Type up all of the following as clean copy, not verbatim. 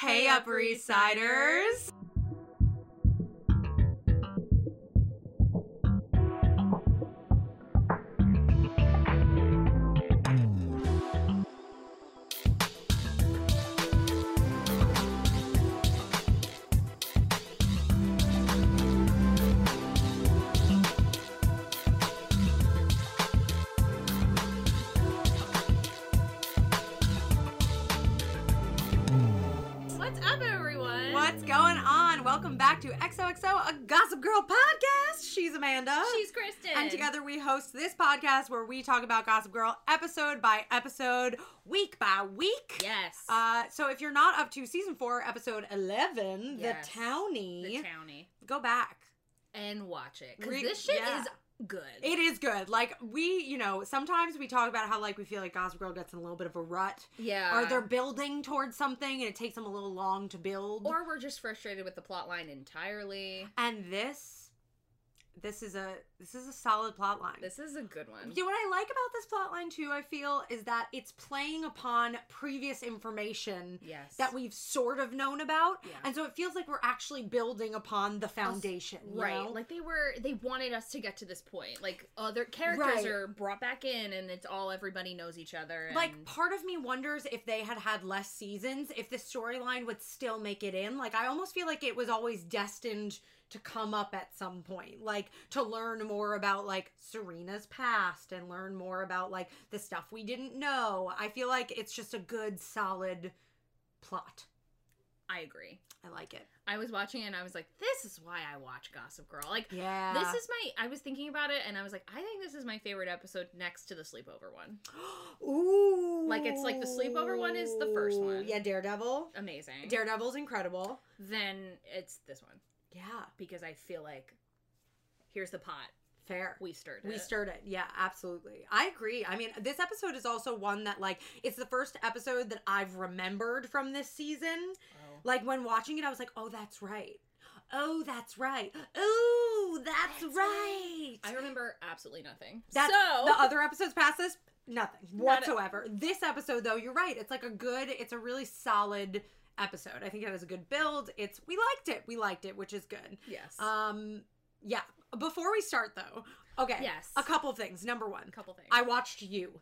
Hey up, Residers! XOXO, a Gossip Girl podcast. She's Amanda. She's Kristen. And together we host this podcast where we talk about Gossip Girl episode by episode, week by week. Yes. So if you're not up to season 4, episode 11, yes. The Townie, go back. And watch it. Because this shit is good. It is good. Like, we, you know, sometimes we talk about how, like, we feel like Gossip Girl gets in a little bit of a rut. Yeah. Or they're building towards something and it takes them a little long to build. Or we're just frustrated with the plot line entirely. And this is a solid plot line. This is a good one. You know, what I like about this plot line, too, I feel, is that it's playing upon previous information that we've sort of known about. Yeah. And so it feels like we're actually building upon the foundation. Right. Like, they wanted us to get to this point. Like, other characters are brought back in, and it's all everybody knows each other. And... like, part of me wonders if they had less seasons, if the storyline would still make it in. Like, I almost feel like it was always destined to come up at some point, like to learn more about like Serena's past and learn more about like the stuff we didn't know. I feel like it's just a good solid plot. I agree. I like it. I was watching it and I was like, this is why I watch Gossip Girl. Like, this is I was thinking about it and I was like, I think this is my favorite episode next to the sleepover one. Ooh. Like, it's like the sleepover one is the first one. Yeah, Daredevil. Amazing. Daredevil's incredible. Then it's this one. Yeah. Because I feel like, here's the pot. Fair. We stirred it. Yeah, absolutely. I agree. I mean, this episode is also one that, like, it's the first episode that I've remembered from this season. Oh. Like, when watching it, I was like, oh, that's right. I remember absolutely nothing. The other episodes past this, nothing whatsoever. This episode, though, you're right. It's like it's a really solid episode. I think it has a good build. We liked it, which is good. Yes. Yeah. Before we start, though, okay. Yes. A couple of things. Number one. I watched You.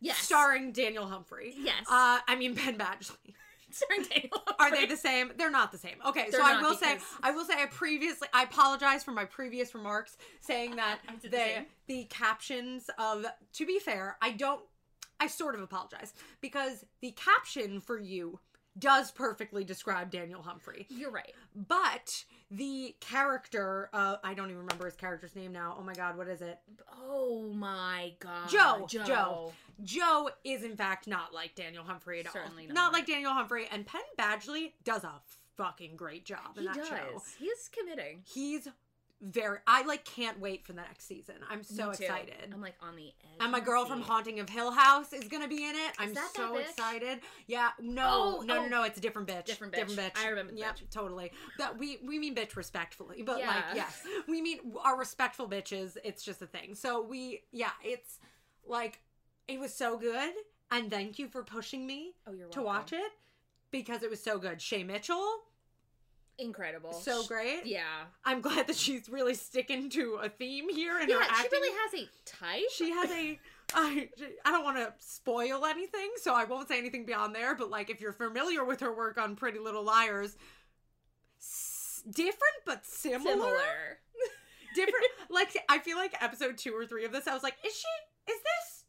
Yes. Starring Daniel Humphrey. Yes. I mean Ben Badgley. Starring Daniel Humphrey. Are they the same? They're not the same. Okay. They're so I will say I apologize for my previous remarks saying that the captions of, to be fair, I sort of apologize because the caption for You does perfectly describe Daniel Humphrey. You're right. But the character, I don't even remember his character's name now. Oh my God, what is it? Oh my God. Joe. Joe is in fact not like Daniel Humphrey at all. Certainly not. Not like Daniel Humphrey. And Penn Badgley does a fucking great job in that show. He's committing. He's very, I like can't wait for the next season. I'm so excited. I'm like on the edge. And my girl from Haunting of Hill House is gonna be in it. I'm so excited. Yeah, no, it's a different bitch. I remember the bitch. Totally. But we mean bitch respectfully. But like, yes, we mean our respectful bitches. It's just a thing. So it's like, it was so good. And thank you for pushing me to watch it because it was so good. Shay Mitchell. Incredible. So great. Yeah. I'm glad that she's really sticking to a theme here in her acting. She really has a type. She has a... I don't want to spoil anything, so I won't say anything beyond there, but, like, if you're familiar with her work on Pretty Little Liars, different but similar. Different. Like, I feel like episode 2 or 3 of this, I was like, is this?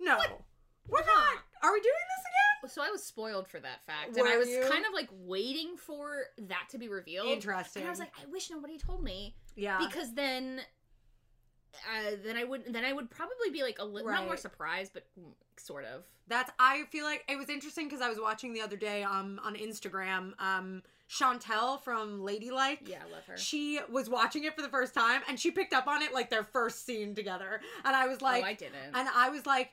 No. What? We're not. Are we doing this again? So I was spoiled for that fact. Were and I was you? Kind of like waiting for that to be revealed. Interesting. And I was like, I wish nobody told me. Yeah. Because then I would probably be like a little not more surprised, but sort of. I feel like it was interesting because I was watching the other day on Instagram Chantel from Ladylike. Yeah, I love her. She was watching it for the first time and she picked up on it like their first scene together. And I was like, oh, I didn't. And I was like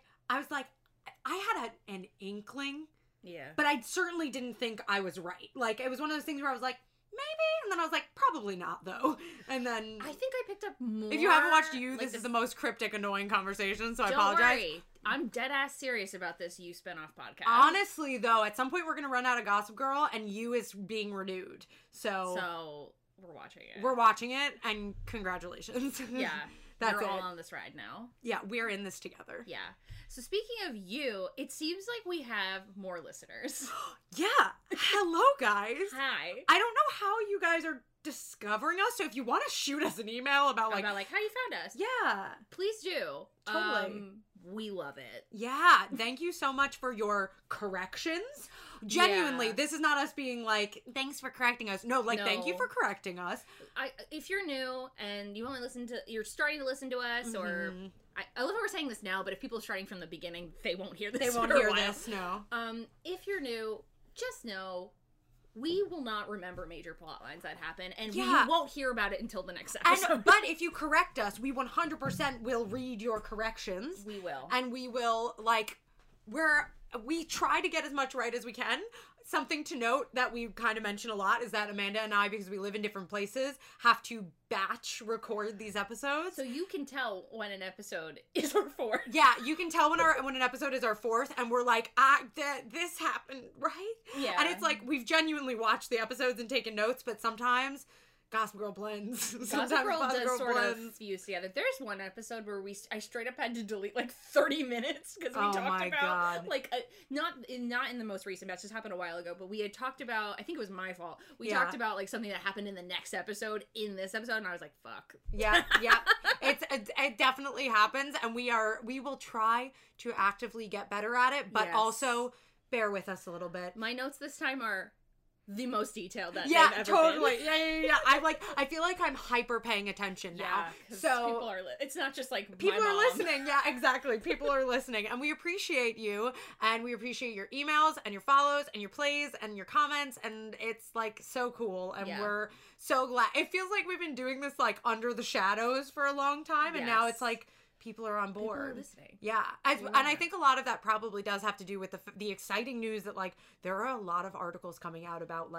I had an inkling. Yeah. But I certainly didn't think I was right. Like, it was one of those things where I was like, maybe? And then I was like, probably not, though. And then... I think I picked up more... If you haven't watched You, like this is the most cryptic, annoying conversation, so I apologize. Worry. I'm dead ass serious about this You spinoff podcast. Honestly, though, at some point we're gonna run out of Gossip Girl, and You is being renewed. So we're watching it. We're watching it, and congratulations. Yeah, that's we're all on this ride now. Yeah, we're in this together. Yeah. So speaking of You, it seems like we have more listeners. Yeah. Hello, guys. Hi. I don't know how you guys are discovering us, so if you want to shoot us an email about how you found us, yeah, please do. Totally. We love it. Yeah, thank you so much for your corrections. Genuinely, this is not us being like, thanks for correcting us. No. Thank you for correcting us. If you're new and you only you're starting to listen to us, or I love how we're saying this now, but if people are starting from the beginning, they won't hear this. They won't hear this. No. If you're new, just know, we will not remember major plot lines that happen, and we won't hear about it until the next episode. But if you correct us, we 100% will read your corrections. We will. And we will, we try to get as much right as we can. Something to note that we kind of mention a lot is that Amanda and I, because we live in different places, have to batch record these episodes. So you can tell when an episode is our fourth. Yeah, you can tell when an episode is our fourth, and we're like, this happened, right? Yeah. And it's like, we've genuinely watched the episodes and taken notes, but sometimes Gossip Girl blends. Gossip Girl sort of fuse together. There's one episode where I straight up had to delete 30 minutes because we talked about not in the most recent batch. This happened a while ago, but we had talked about, I think it was my fault. We talked about something that happened in the next episode in this episode, and I was like, fuck. Yeah. It definitely happens, and we will try to actively get better at it, but also bear with us a little bit. My notes this time are the most detailed that they've ever been. Yeah. I feel like I'm hyper paying attention now. Yeah, so people are. It's not just people are listening. Yeah, exactly. People are listening, and we appreciate you, and we appreciate your emails and your follows and your plays and your comments, and it's so cool, and we're so glad. It feels like we've been doing this under the shadows for a long time, and now it's people are on board. People are listening. Yeah. And I think a lot of that probably does have to do with the exciting news that, there are a lot of articles coming out about,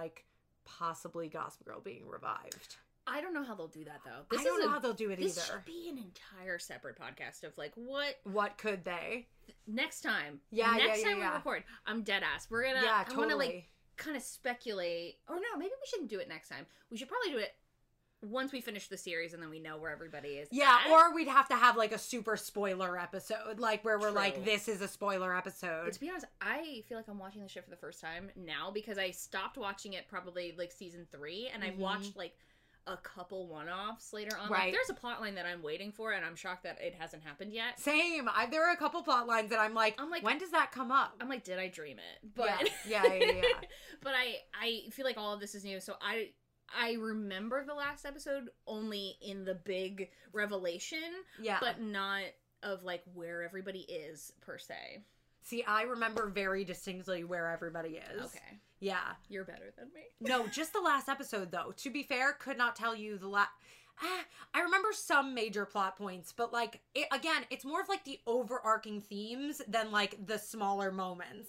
possibly Gossip Girl being revived. I don't know how they'll do that, though. I don't know how they'll do it either. This should be an entire separate podcast of, what... What could they? Next time. Next time we record. I'm dead ass. We're gonna... Yeah, totally. I wanna, kind of speculate. Or no, maybe we shouldn't do it next time. We should probably do it once we finish the series, and then we know where everybody is. Yeah, or we'd have to have a super spoiler episode, where we're this is a spoiler episode. But to be honest, I feel like I'm watching this shit for the first time now, because I stopped watching it probably season 3, and I've watched a couple one-offs later on. Right. There's a plot line that I'm waiting for, and I'm shocked that it hasn't happened yet. Same. There are a couple plot lines that I'm like, when does that come up? I'm like, did I dream it? But yeah. But I feel like all of this is new, so I remember the last episode only in the big revelation, but not of, where everybody is, per se. See, I remember very distinctly where everybody is. Okay. Yeah. You're better than me. No, just the last episode, though. To be fair, could not tell you the last... I remember some major plot points, but, it's more of, the overarching themes than, the smaller moments.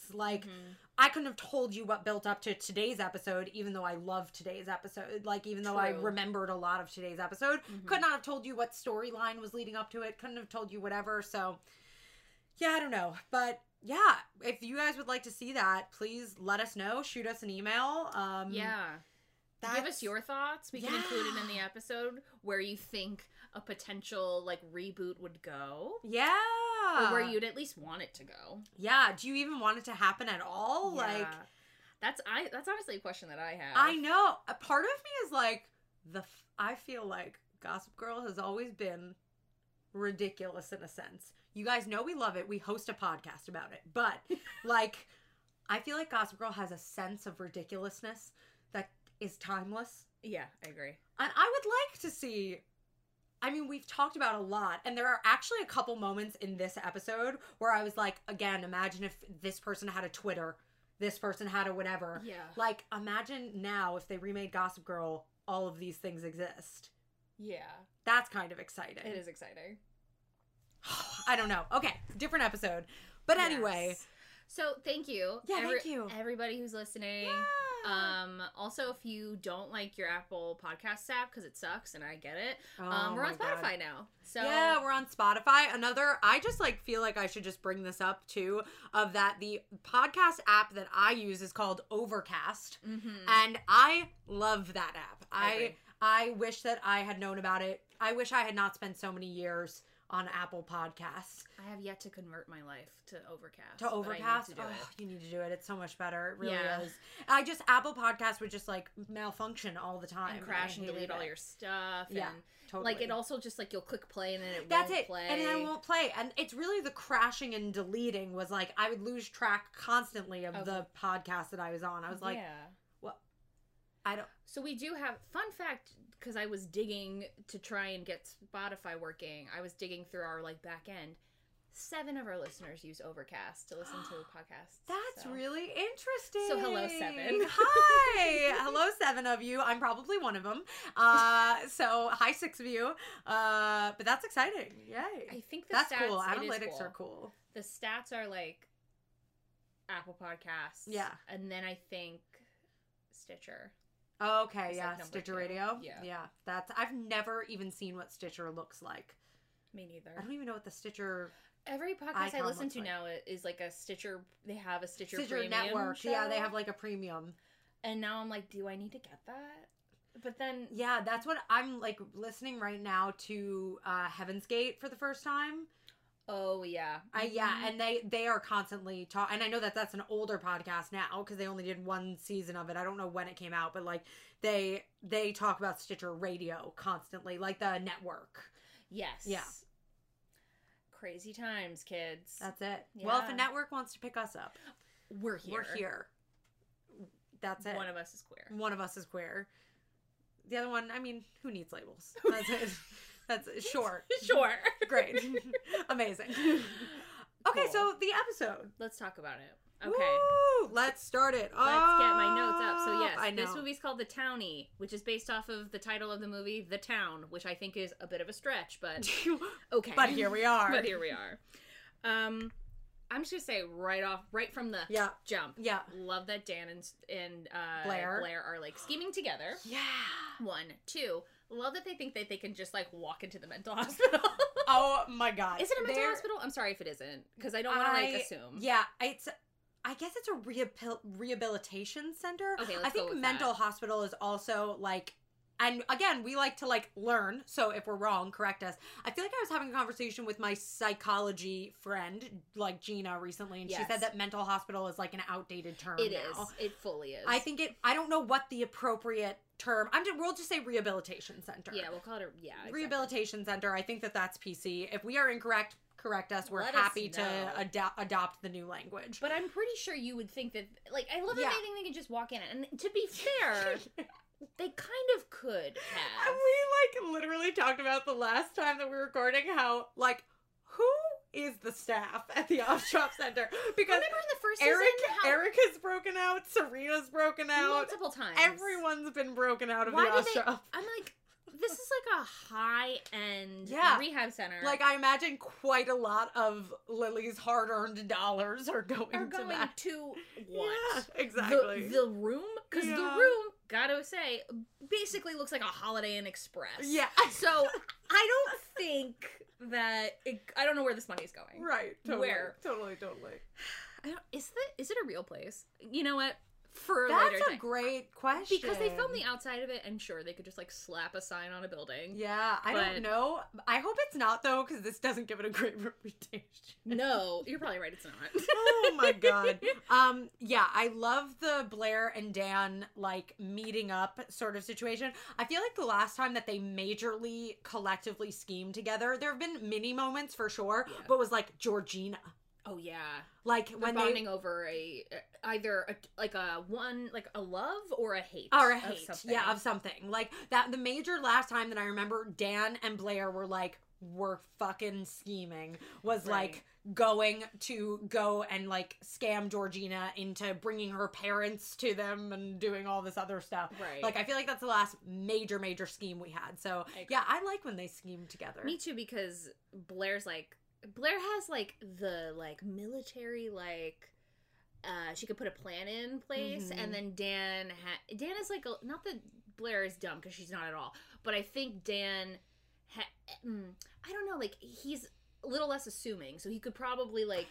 I couldn't have told you what built up to today's episode, even though I love today's episode. Even though I remembered a lot of today's episode, could not have told you what storyline was leading up to it, couldn't have told you whatever, so... Yeah, I don't know, but... Yeah, if you guys would like to see that, please let us know. Shoot us an email. Give us your thoughts. We can include it in the episode where you think a potential, reboot would go. Yeah. Or where you'd at least want it to go. Yeah. Do you even want it to happen at all? Yeah. That's honestly a question that I have. I know. A part of me is I feel like Gossip Girl has always been ridiculous in a sense. You guys know we love it. We host a podcast about it. But, I feel like Gossip Girl has a sense of ridiculousness that is timeless. Yeah, I agree. And I would like to see... I mean, we've talked about a lot, and there are actually a couple moments in this episode where I was like, again, imagine if this person had a Twitter, this person had a whatever. Yeah. Imagine now if they remade Gossip Girl, all of these things exist. Yeah. That's kind of exciting. It is exciting. I don't know. Okay, different episode. But anyway. So thank you. Yeah, thank you. Everybody who's listening. Yeah. Also, if you don't like your Apple Podcasts app, because it sucks and I get it, we're on Spotify now. So yeah, we're on Spotify. Another, I just like feel like I should just bring this up too, of that the podcast app that I use is called Overcast. Mm-hmm. And I love that app. I wish that I had known about it. I wish I had not spent so many years on Apple Podcasts. I have yet to convert my life to Overcast. To Overcast? You need to do it. It's so much better. It really is. I just, Apple Podcasts would just like malfunction all the time. And crash and delete all your stuff. Yeah, and totally. Like it also just like you'll click play and then it won't play. And then it won't play. And it's really the crashing and deleting was like, I would lose track constantly of the podcast that I was on. I was like, well, I don't. So we do have, fun fact, because I was digging to try and get Spotify working. I was digging through our, like, back end. 7 of our listeners use Overcast to listen to podcasts. That's really interesting. So hello, 7. Hi. Hello, 7 of you. I'm probably one of them. So hi, 6 of you. But that's exciting. Yay. I think that's stats, cool. Analytics are cool. The stats are, like, Apple Podcasts. Yeah. And then I think Stitcher. Oh, okay, it's Stitcher Radio. Yeah. That's, I've never even seen what Stitcher looks like. Me neither. I don't even know what the Stitcher. Every podcast I listen to now is like a Stitcher. They have a Stitcher Premium network. Show. Yeah, they have like a premium. And now I'm like, do I need to get that? But then, yeah, that's what I'm like listening right now to Heaven's Gate for the first time. Oh, yeah. Yeah, and they are constantly talking. And I know that that's an older podcast now because they only did one season of it. I don't know when it came out, but, like, they talk about Stitcher Radio constantly, like the network. Yes. Yeah. Crazy times, kids. That's it. Yeah. Well, if a network wants to pick us up, we're here. We're here. That's it. One of us is queer. One of us is queer. The other one, I mean, who needs labels? That's it. That's short. Sure. Great. Amazing. Okay, cool. So the episode. Let's talk about it. Okay. Woo! Let's start it. Let's get my notes up. So yes, this movie's called The Townie, which is based off of the title of the movie, The Town, which I think is a bit of a stretch, but okay. But here we are. But here we are. I'm just going to say right from the jump. Yeah. Love that Dan and Blair are like scheming together. Yeah. 1, 2. Love that they think that they can just, like, walk into the mental hospital. Oh, my God. Is it a mental hospital? I'm sorry if it isn't, because I don't want to, like, assume. Yeah, I guess it's a rehabilitation center. Okay, let's go with that. I think mental hospital is also, like, and, again, we like to, like, learn, so if we're wrong, correct us. I feel like I was having a conversation with my psychology friend, like, Gina, recently, and she said that mental hospital is, like, an outdated term now. It is. It fully is. I think I don't know what the appropriate term. We'll just say rehabilitation center. Yeah, we'll call it exactly. Rehabilitation center. I think that's PC. If we are incorrect, correct us. We're happy to adopt the new language. But I'm pretty sure you would think that, like, I love that they think they can just walk in. And to be fair, they kind of could have. And we, like, literally talked about the last time that we were recording how, like, who is the staff at the Ostroff Center? Because remember in the first season, Eric has broken out, Serena's broken out multiple times. Everyone's been broken out of the Ostroff. I'm like, this is like a high-end rehab center. Like, I imagine quite a lot of Lily's hard-earned dollars are going to that. To what? Yeah, exactly. The room? Because the room, gotta say, basically looks like a Holiday Inn Express. Yeah. So, I don't think I don't know where this money's going. Right. Totally. Where? Totally. Is it a real place? You know what? That's a great question. Because they filmed the outside of it, and sure, they could just, like, slap a sign on a building. Yeah, I don't know. I hope it's not, though, because this doesn't give it a great reputation. No, you're probably right, it's not. Oh, my God. Yeah, I love the Blair and Dan, like, meeting up sort of situation. I feel like the last time that they majorly collectively schemed together, there have been mini moments, for sure, but it was, like, Georgina. Oh, yeah. Like, they're when bonding over either a love or a hate. Or a hate, of something. Like, that, the major last time that I remember Dan and Blair were like, we're fucking scheming, was like, going to go and, like, scam Georgina into bringing her parents to them and doing all this other stuff. Right. Like, I feel like that's the last major, major scheme we had. So, yeah, I like when they scheme together. Me too, because Blair has, like, the, like, military, like, she could put a plan in place, mm-hmm. and then Dan is like, not that Blair is dumb, because she's not at all, but I think Dan, I don't know, like, he's a little less assuming, so he could probably, like,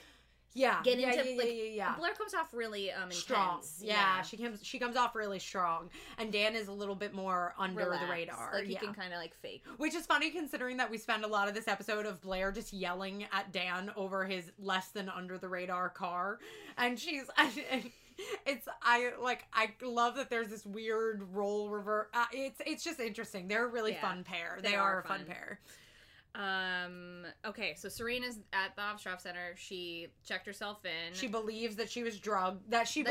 get into Blair comes off really strong. Intense. Yeah, she comes off really strong, and Dan is a little bit more under the radar. Like, he can kind of like fake, which is funny considering that we spend a lot of this episode of Blair just yelling at Dan over his less than under the radar car, and I love that there's this weird role reverse. It's just interesting. They're a really fun pair. They are a fun pair. Okay, so Serena's at the Ostroff Center. She checked herself in. She believes that she was drugged. That she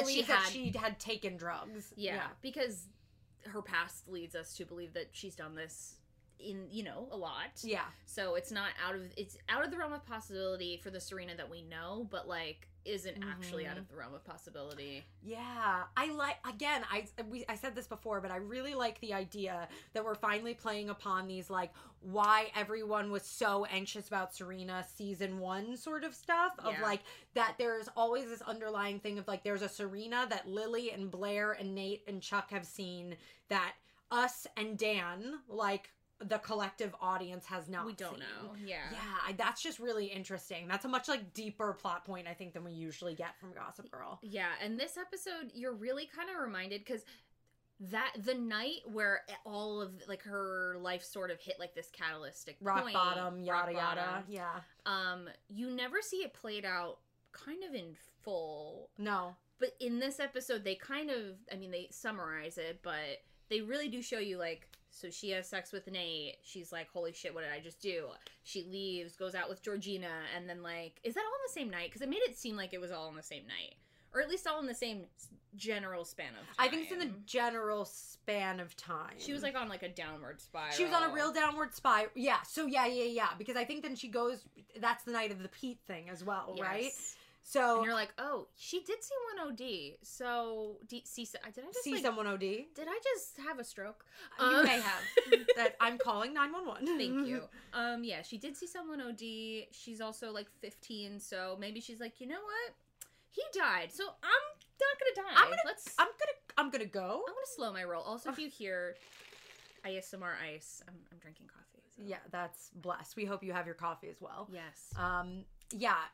had taken drugs. Yeah, because her past leads us to believe that she's done this a lot. Yeah. So it's out of the realm of possibility for the Serena that we know, but like isn't actually out of the realm of possibility. Yeah. I said this before, but I really like the idea that we're finally playing upon these like why everyone was so anxious about Serena season 1 sort of stuff of like that there's always this underlying thing of like there's a Serena that Lily and Blair and Nate and Chuck have seen that us and Dan like the collective audience has not. We don't know. Yeah. Yeah. That's just really interesting. That's a much like deeper plot point, I think, than we usually get from Gossip Girl. Yeah. And this episode, you're really kind of reminded because the night where all of like her life sort of hit like this catalytic rock bottom, yada, yada. Yeah. You never see it played out kind of in full. No. But in this episode, they kind of, I mean, they summarize it, but they really do show you like, so she has sex with Nate. She's like, holy shit, what did I just do? She leaves, goes out with Georgina, and then like, is that all on the same night? Because it made it seem like it was all on the same night. Or at least all in the same general span of time. I think it's in the general span of time. She was like on like a downward spiral. She was on a real downward spiral. Yeah, so yeah. Because I think then she goes, that's the night of the Pete thing as well, yes. Right? So and you're like, oh, she did see one OD. So someone OD? Did I just have a stroke? You may have. That I'm calling 911. Thank you. Yeah, she did see someone OD. She's also like 15, so maybe she's like, you know what? He died, so I'm not gonna die. I'm gonna go. I'm gonna slow my roll. Also, if you hear ASMR ice, I'm drinking coffee. So. Yeah, that's blessed. We hope you have your coffee as well. Yes.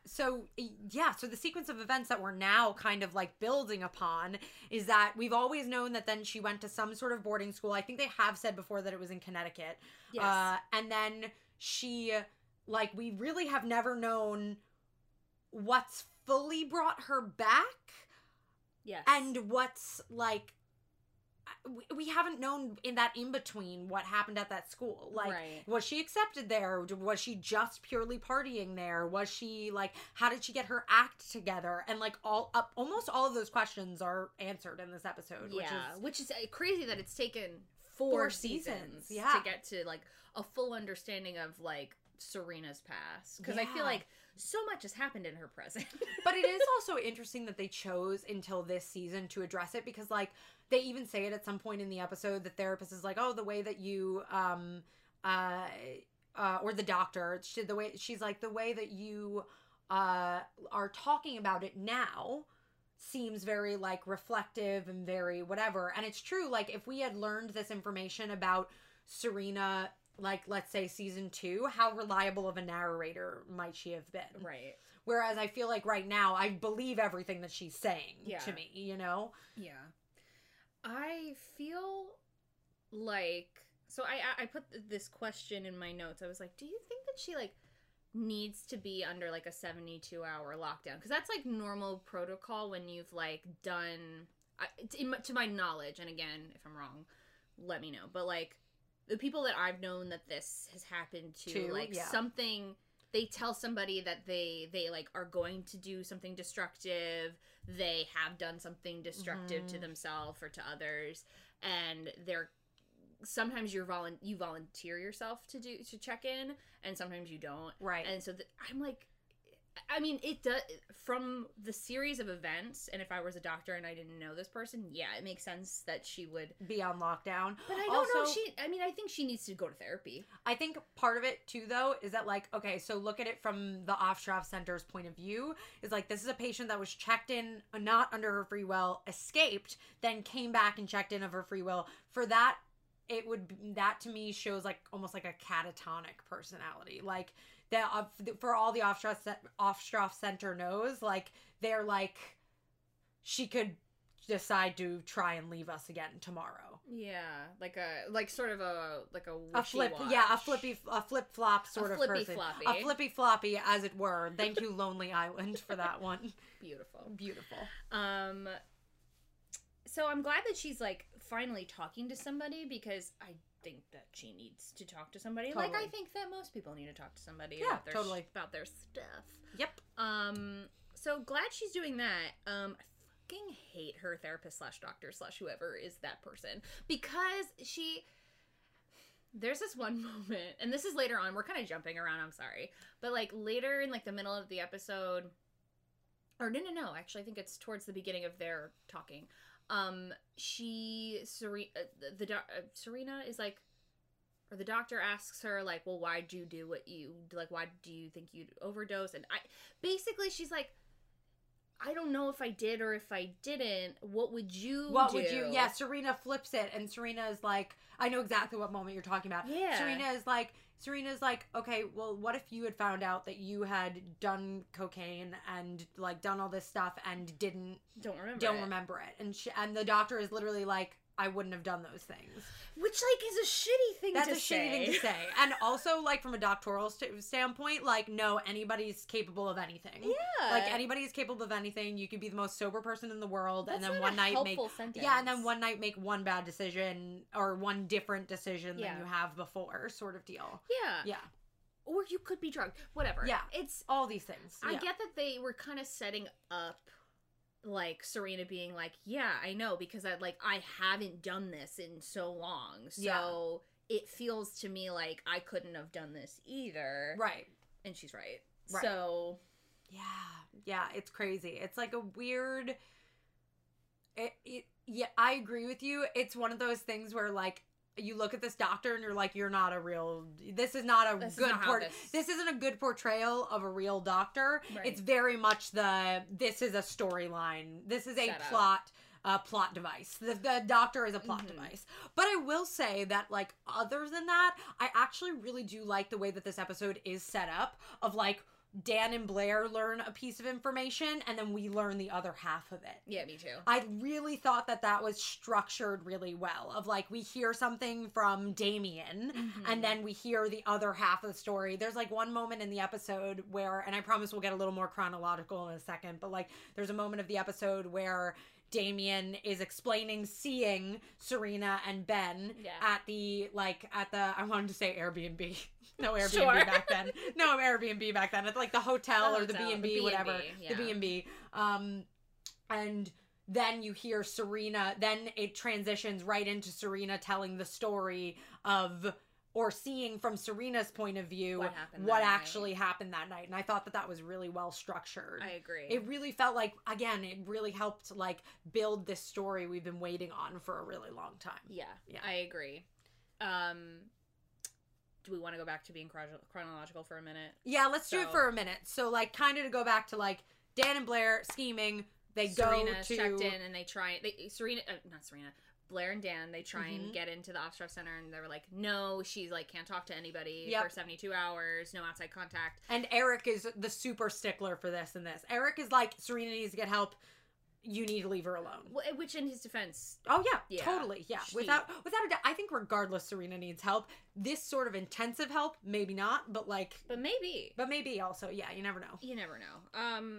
So the sequence of events that we're now kind of like building upon is that we've always known that then she went to some sort of boarding school. I think they have said before that it was in Connecticut. Yes. And then she, like, we really have never known what's fully brought her back. Yes. And what's like, we haven't known in that in-between what happened at that school. Like, right. Was she accepted there? Was she just purely partying there? Was she, like, how did she get her act together? And, like, almost all of those questions are answered in this episode. Yeah, which is crazy that it's taken four seasons to get to, like, a full understanding of, like, Serena's past. Because I feel like so much has happened in her present. But it is also interesting that they chose until this season to address it because, like, they even say it at some point in the episode. The therapist is like, oh, the way that you, or the doctor, the way that you are talking about it now seems very, like, reflective and very whatever. And it's true, like, if we had learned this information about Serena, like, let's say season 2, how reliable of a narrator might she have been? Right. Whereas I feel like right now I believe everything that she's saying to me, you know? Yeah. I feel like, so I put this question in my notes. I was like, do you think that she, like, needs to be under, like, a 72-hour lockdown? Because that's, like, normal protocol when you've, like, done, to my knowledge, and again, if I'm wrong, let me know. But, like, the people that I've known that this has happened to like, something, they tell somebody that they like, are going to do something destructive, they have done something destructive to themselves or to others, and they're, sometimes you volunteer yourself to check in, and sometimes you don't. Right. And so I'm like, I mean, it does, from the series of events, and if I was a doctor and I didn't know this person, yeah, it makes sense that she would be on lockdown. But I don't know, I think she needs to go to therapy. I think part of it, too, though, is that, like, okay, so look at it from the Ostroff Center's point of view, is, like, this is a patient that was checked in, not under her free will, escaped, then came back and checked in of her free will. For that, it would, that to me shows, like, almost like a catatonic personality, like... for all the Ostroff Center knows, like, they're like, she could decide to try and leave us again tomorrow. Yeah, like a flip-flop sort of person. A flippy-floppy, as it were. Thank you, Lonely Island, for that one. Beautiful. Beautiful. So I'm glad that she's, like, finally talking to somebody, because I think that she needs to talk to somebody. Totally. Like, I think that most people need to talk to somebody about their stuff. Yep. So glad she's doing that. I fucking hate her therapist / doctor / whoever is that person, because she... There's this one moment, and this is later on. We're kind of jumping around. I'm sorry. But, like, later in, like, the middle of the episode... Or no. Actually, I think it's towards the beginning of their talking. Serena is like, or the doctor asks her, like, well, why'd you do what you, like, why do you think you'd overdose? And basically she's like, I don't know if I did or if I didn't. What would you do? Yeah, Serena flips it, and Serena is like, I know exactly what moment you're talking about. Yeah. Serena's like, okay, well, what if you had found out that you had done cocaine and, like, done all this stuff and don't remember it. And the doctor is literally like, I wouldn't have done those things. Which, like, is a shitty thing to say. That's a shitty thing to say. And also, like, from a doctoral standpoint, like, no, anybody's capable of anything. Yeah. Like, anybody's capable of anything. You could be the most sober person in the world. That's and then one night make one bad decision or one different decision than you have before, sort of deal. Yeah. Yeah. Or you could be drunk. Whatever. Yeah. It's all these things. I get that they were kind of setting up, like, Serena being like, yeah, I know, because I haven't done this in so long. So it feels to me like I couldn't have done this either. Right. And she's right. Right. So. Yeah. Yeah, it's crazy. It's like a weird. Yeah, I agree with you. It's one of those things where, like, you look at this doctor and you're like, this isn't a good portrayal of a real doctor. Right. It's very much this is a storyline. This is a plot device. The doctor is a plot device. But I will say that, like, other than that, I actually really do like the way that this episode is set up of, like, Dan and Blair learn a piece of information, and then we learn the other half of it. Yeah, me too. I really thought that was structured really well, of, like, we hear something from Damien, and then we hear the other half of the story. There's, like, one moment in the episode where, and I promise we'll get a little more chronological in a second, but, like, there's a moment of the episode where Damien is explaining seeing Serena and Ben at the I wanted to say Airbnb. No Airbnb back then. No Airbnb back then. It's like the hotel or the B&B, whatever. Yeah. The B&B. And then you hear Serena, then it transitions right into Serena telling the story of, or seeing from Serena's point of view what actually happened that night. And I thought that was really well structured. I agree. It really felt like, again, it really helped, like, build this story we've been waiting on for a really long time. Yeah. I agree. Do we want to go back to being chronological for a minute? Yeah, let's do it for a minute. So, like, kind of to go back to, like, Dan and Blair scheming. Blair and Dan, they try and get into the Ostroff Center, and they were like, no, she, like, can't talk to anybody for 72 hours, no outside contact. And Eric is the super stickler for this and this. Eric is like, Serena needs to get help. You need to leave her alone. Well, which, in his defense... Oh, yeah. Totally, yeah. Without a doubt. I think regardless, Serena needs help. This sort of intensive help, maybe not, but, like... But maybe. But maybe also, yeah, you never know. You never know.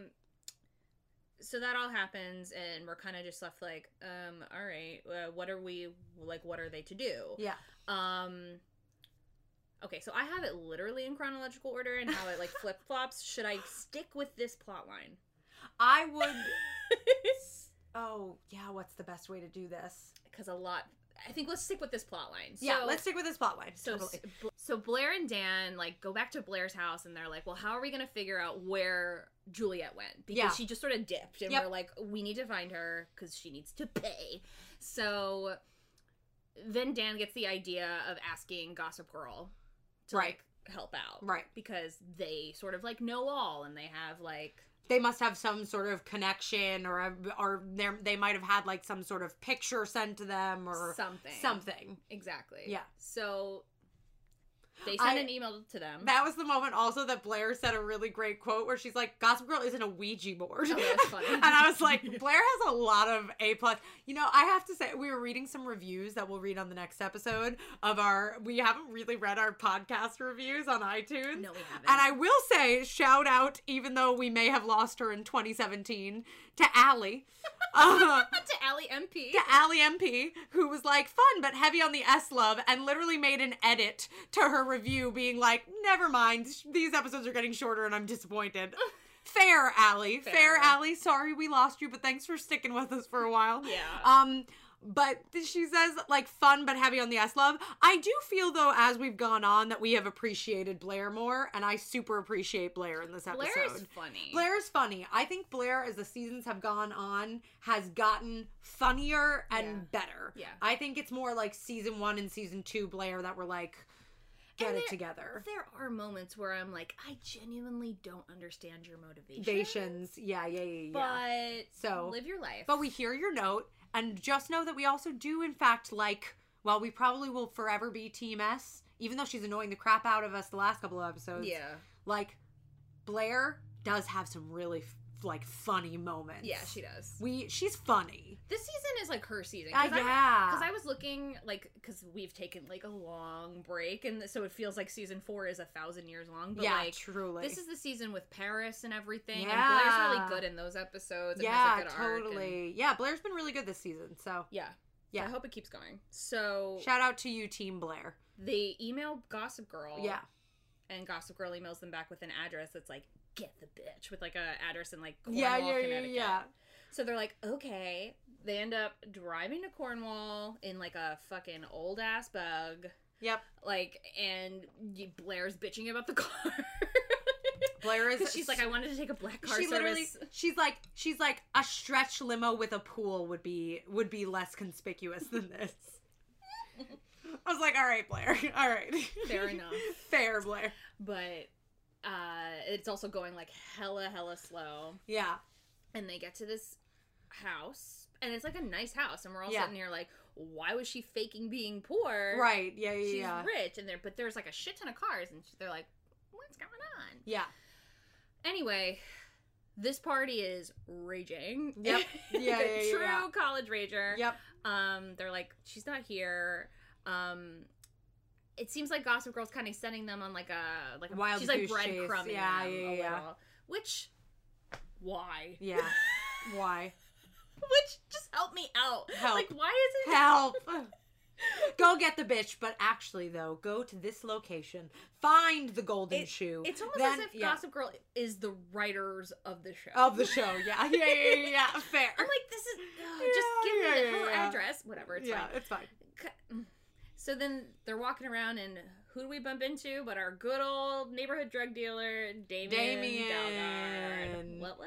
So that all happens, and we're kind of just left like, all right, what are they to do? Yeah. Okay, so I have it literally in chronological order and how it, like, flip-flops. Should I stick with this plot line? I would... Oh, yeah, what's the best way to do this? Because a lot... I think let's stick with this plot line. So, yeah, let's stick with this plot line. So, totally. So Blair and Dan, like, go back to Blair's house, and they're like, well, how are we going to figure out where Juliet went? Because she just sort of dipped, and we're like, we need to find her, because she needs to pay. So then Dan gets the idea of asking Gossip Girl to, like, help out. Right. Because they sort of, like, know all, and they have, like... They must have some sort of connection, or they might have had, like, some sort of picture sent to them, or something. Something. Exactly. Yeah. So they sent an email to them. That was the moment also that Blair said a really great quote where she's like, Gossip Girl isn't a Ouija board. Oh, that's funny. And I was like, Blair has a lot of A+. You know, I have to say, we were reading some reviews that we'll read on the next episode of our, we haven't really read our podcast reviews on iTunes. No, we haven't. And I will say, shout out, even though we may have lost her in 2017, to Allie. To Allie MP. To Allie MP, who was like, fun but heavy on the S-love, and literally made an edit to her review being like, never mind, these episodes are getting shorter and I'm disappointed. Fair, Allie. Fair, Allie. Sorry we lost you, but thanks for sticking with us for a while. Yeah. But she says, like, fun but heavy on the S-love. I do feel, though, as we've gone on, that we have appreciated Blair more, and I super appreciate Blair in this episode. Blair is funny. Blair is funny. I think Blair, as the seasons have gone on, has gotten funnier and better. Yeah. I think it's more like season 1 and season 2 Blair that were like, get it together. There are moments where I'm like, I genuinely don't understand your motivations. Yeah. But so, live your life. But we hear your note. And just know that we also do, in fact, like, while we probably will forever be Team S, even though she's annoying the crap out of us the last couple of episodes, like, Blair does have some really, like, funny moments. Yeah, she does. She's funny. This season is, like, her season. Because I was looking, like, because we've taken, like, a long break, and so it feels like season 4 is 1,000 years long. But, like, truly. This is the season with Paris and everything, and Blair's really good in those episodes. And has a good totally. Arc and... Yeah, Blair's been really good this season, so. Yeah. So I hope it keeps going. So. Shout out to you, Team Blair. They email Gossip Girl. Yeah. And Gossip Girl emails them back with an address that's, like, get the bitch, with, like, a address in, like, Cornwall, Connecticut. Yeah. So they're like, okay. They end up driving to Cornwall in, like, a fucking old-ass bug. Yep. Like, and Blair's bitching about the car. Blair is... She's like, I wanted to take a black car service. Literally, she's like, a stretch limo with a pool would be less conspicuous than this. I was like, all right, Blair. All right. Fair enough. Fair, Blair. But... it's also going, like, hella slow. Yeah. And they get to this house, and it's, like, a nice house, and we're all sitting here, like, why was she faking being poor? Right, yeah. She's rich, and but there's, like, a shit ton of cars, and they're like, what's going on? Yeah. Anyway, this party is raging. Yep. True college rager. Yep. They're like, she's not here. It seems like Gossip Girl's kind of sending them on, like, a wild goose chase. She's, like, breadcrumbing them a little. Which, why? Yeah. Why? Which, just help me out. Help. Like, why is it... Help. Go get the bitch, but actually, though, go to this location. Find the golden shoe. It's almost as if Gossip Girl is the writers of the show. Of the show, yeah. Yeah. Fair. I'm like, this is... just give me her address. Whatever, it's fine. Yeah, it's fine. So then they're walking around, and who do we bump into but our good old neighborhood drug dealer, Damien. What?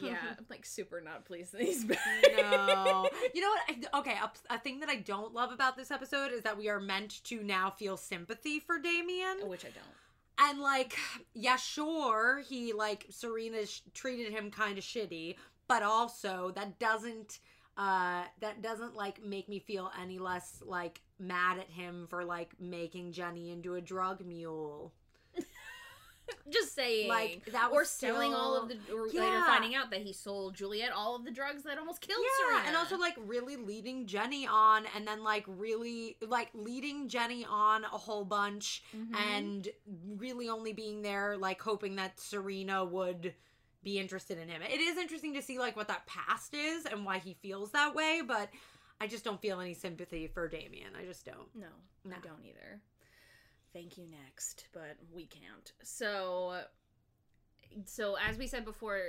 Yeah, I'm, like, super not pleased that he's back. No. You know what? Okay, a thing that I don't love about this episode is that we are meant to now feel sympathy for Damien. Which I don't. And, like, yeah, sure, he, like, Serena treated him kind of shitty, but also that doesn't, like, make me feel any less, like, mad at him for, like, making Jenny into a drug mule. Just saying. Like, that was later finding out that he sold Juliet all of the drugs that almost killed Serena. Yeah, and also, like, really leading Jenny on, and then, like, really, like, leading Jenny on a whole bunch, and really only being there, like, hoping that Serena would... be interested in him. It is interesting to see, like, what that past is and why he feels that way, but I just don't feel any sympathy for Damien. I just don't. No. I don't either. Thank you, next, but we can't. So as we said before,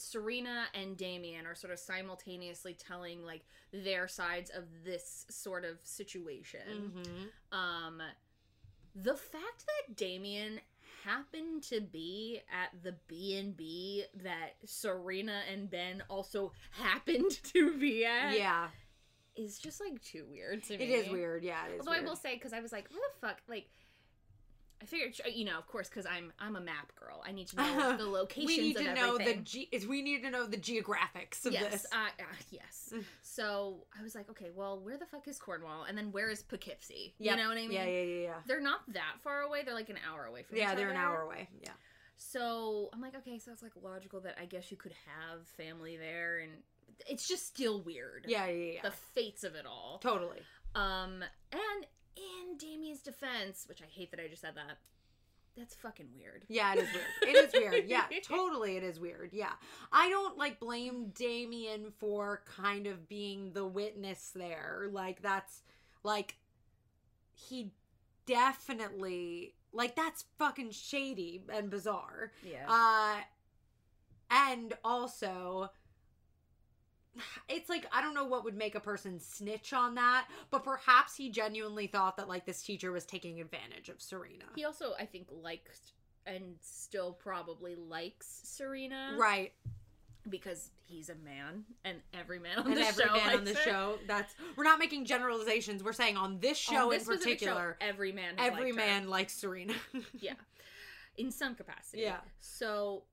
Serena and Damien are sort of simultaneously telling, like, their sides of this sort of situation. Mm-hmm. The fact that Damien happened to be at the B&B that Serena and Ben also happened to be at. Yeah. Is just, like, too weird to me. It is weird, yeah. Although I will say, because I was like, what the fuck, like... I figured, you know, of course, because I'm a map girl. I need to know the locations of everything. We need to know the geographics of this. Yes. So I was like, okay, well, where the fuck is Cornwall? And then where is Poughkeepsie? Yep. You know what I mean? Yeah. They're not that far away. They're like an hour away from each other. Yeah, they're an hour away. Yeah. So I'm like, okay, so it's like logical that I guess you could have family there. And it's just still weird. Yeah. The fates of it all. Totally. And... in Damien's defense, which I hate that I just said that, that's fucking weird. Yeah, it is weird. Yeah, totally it is weird. Yeah. I don't, like, blame Damien for kind of being the witness there. Like, that's, like, he definitely, like, that's fucking shady and bizarre. Yeah. And also... it's like, I don't know what would make a person snitch on that, but perhaps he genuinely thought that, like, this teacher was taking advantage of Serena. He also, I think, liked and still probably likes Serena. Right. Because he's a man, and every man on the show likes her. And every man on the show, we're not making generalizations, we're saying on this show in particular, every man has liked her. Every man likes Serena. Yeah. In some capacity. Yeah. So...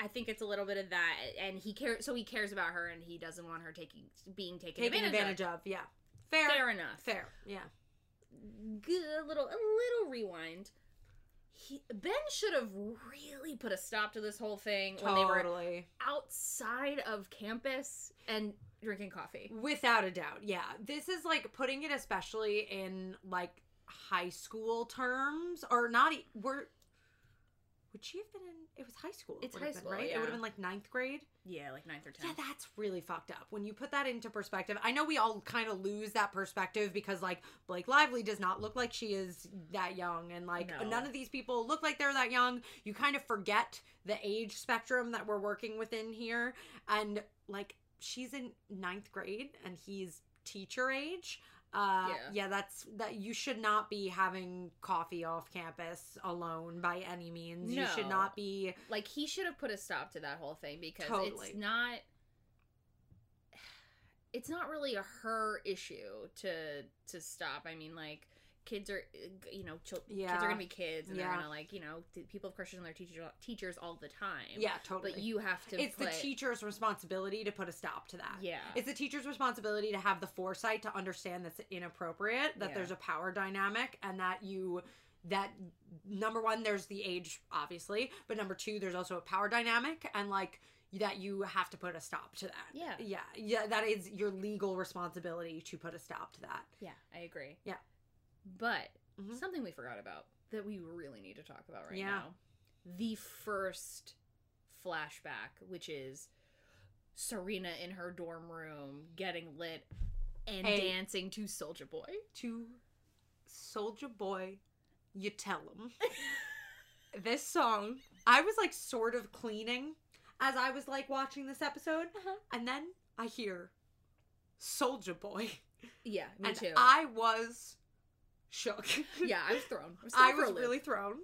I think it's a little bit of that, and he cares about her, and he doesn't want her being taken advantage of. Yeah, fair enough. Fair, yeah. A little rewind. Ben should have really put a stop to this whole thing when they were outside of campus and drinking coffee. Without a doubt, yeah. This is like putting it, especially in like high school terms, or not. Would she have been in... It was high school. It's high school, right? Yeah. It would have been like 9th grade? Yeah, like 9th or 10th. Yeah, that's really fucked up. When you put that into perspective... I know we all kind of lose that perspective because, like, Blake Lively does not look like she is that young. And, like, none of these people look like they're that young. You kind of forget the age spectrum that we're working within here. And, like, she's in 9th grade and he's teacher age. That's you should not be having coffee off campus alone by any means. No. You should not be... like, he should have put a stop to that whole thing because it's not really a her issue to stop. I mean, like, kids are, you know, kids are gonna be kids, and they're gonna, like, you know, people have crushes on their teachers all the time. Yeah, totally. But you have to... It's the teacher's responsibility to put a stop to that. Yeah. It's the teacher's responsibility to have the foresight to understand that's inappropriate, that there's a power dynamic, and that number one, there's the age, obviously, but number two, there's also a power dynamic, and, like, that you have to put a stop to that. Yeah. Yeah. Yeah, that is your legal responsibility to put a stop to that. Yeah, I agree. Yeah. But something we forgot about that we really need to talk about right now, the first flashback, which is Serena in her dorm room getting lit and dancing to Soulja Boy. To Soulja Boy, you tell him. This song, I was like sort of cleaning as I was like watching this episode, and then I hear Soulja Boy. Yeah, me too. I was... shook. Yeah, I was thrown. I was really thrown.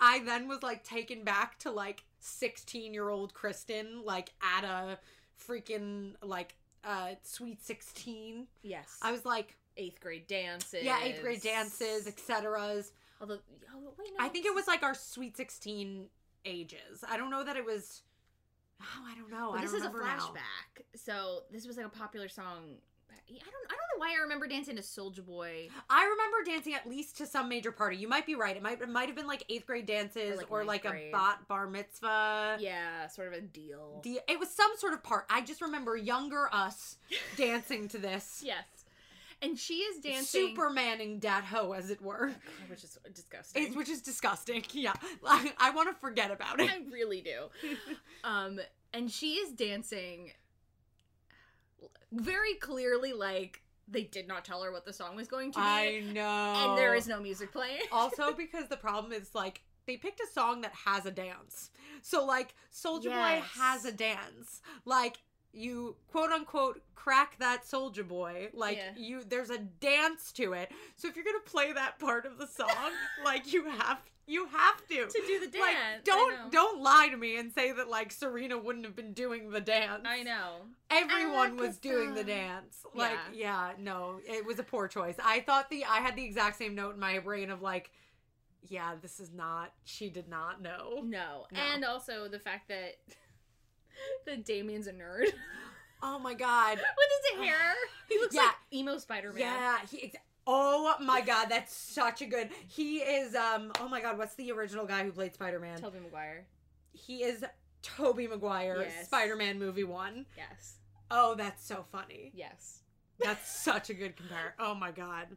I then was, like, taken back to, like, 16-year-old Kristen, like, at a freaking, like, sweet 16. Yes. I was, like... 8th grade dances. Yeah, 8th grade dances, et cetera's. Although, oh, wait, no. I think it was, like, our sweet 16 ages. I don't know that it was... oh, I don't know. But this is a flashback. Now. So, this was, like, a popular song... I don't know why I remember dancing to Soulja Boy. I remember dancing at least to some major party. You might be right. It might have been like 8th grade dances or like a bar mitzvah. Yeah, sort of a deal. It was some sort of part. I just remember younger us dancing to this. Yes. And she is dancing... Supermaning that hoe, as it were. Which is disgusting. Which is disgusting, yeah. I want to forget about it. I really do. And she is dancing... very clearly, like, they did not tell her what the song was going to be. I know. And there is no music playing. Also, because the problem is, like, they picked a song that has a dance. So, like, Soulja Boy has a dance. Like, you quote unquote crack that Soulja Boy. Like, you, there's a dance to it. So if you're gonna play that part of the song, like, you have to do the dance. Like, don't lie to me and say that, like, Serena wouldn't have been doing the dance. I know. Everyone was doing the dance. Like, no, it was a poor choice. I thought I had the exact same note in my brain of, like, yeah, this is not, she did not know. No. And also the fact that that Damien's a nerd. Oh my god. With his hair. He looks like emo Spider-Man. Yeah, oh my god, that's such a good. He is oh my god, what's the original guy who played Spider-Man? Tobey Maguire. He is Tobey Maguire, Spider-Man movie 1. Yes. Oh, that's so funny. Yes. That's such a good compare. Oh my god.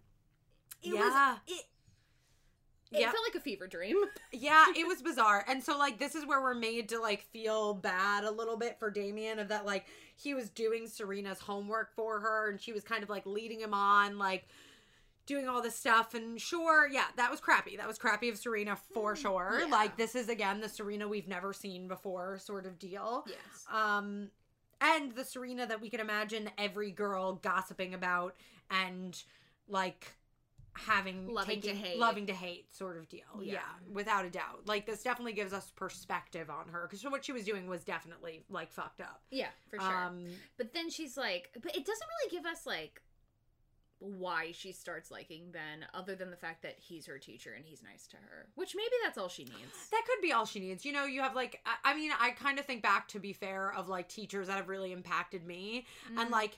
It felt like a fever dream. Yeah, it was bizarre. And so, like, this is where we're made to, like, feel bad a little bit for Damien of that, like, he was doing Serena's homework for her and she was kind of, like, leading him on, like, doing all this stuff. And sure, yeah, that was crappy. That was crappy of Serena for sure. Yeah. Like, this is, again, the Serena we've never seen before sort of deal. Yes. And the Serena that we can imagine every girl gossiping about and, like, loving to hate sort of deal. Yeah. Without a doubt. Like, this definitely gives us perspective on her because what she was doing was definitely, like, fucked up. Yeah, for sure. But then she's like, but it doesn't really give us, like, why she starts liking Ben other than the fact that he's her teacher and he's nice to her, which maybe that's all she needs. That could be all she needs. You know, you have, like, I mean, I kind of think back, to be fair, of, like, teachers that have really impacted me and, like,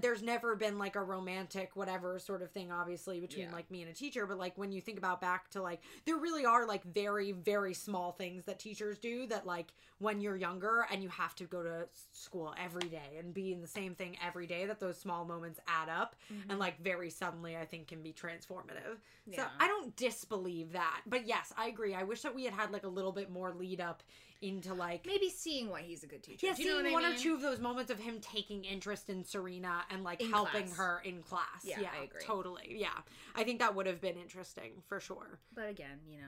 there's never been, like, a romantic whatever sort of thing, obviously, between, like, me and a teacher. But, like, when you think about back to, like, there really are, like, very, very small things that teachers do that, like, when you're younger and you have to go to school every day and be in the same thing every day, that those small moments add up and, like, very suddenly, I think, can be transformative. Yeah. So I don't disbelieve that. But, yes, I agree. I wish that we had, like, a little bit more lead up into, like, maybe seeing why he's a good teacher. Yeah, seeing one or two of those moments of him taking interest in Serena and, like, helping her in class. Yeah, I agree. Totally. Yeah. I think that would have been interesting for sure. But again, you know,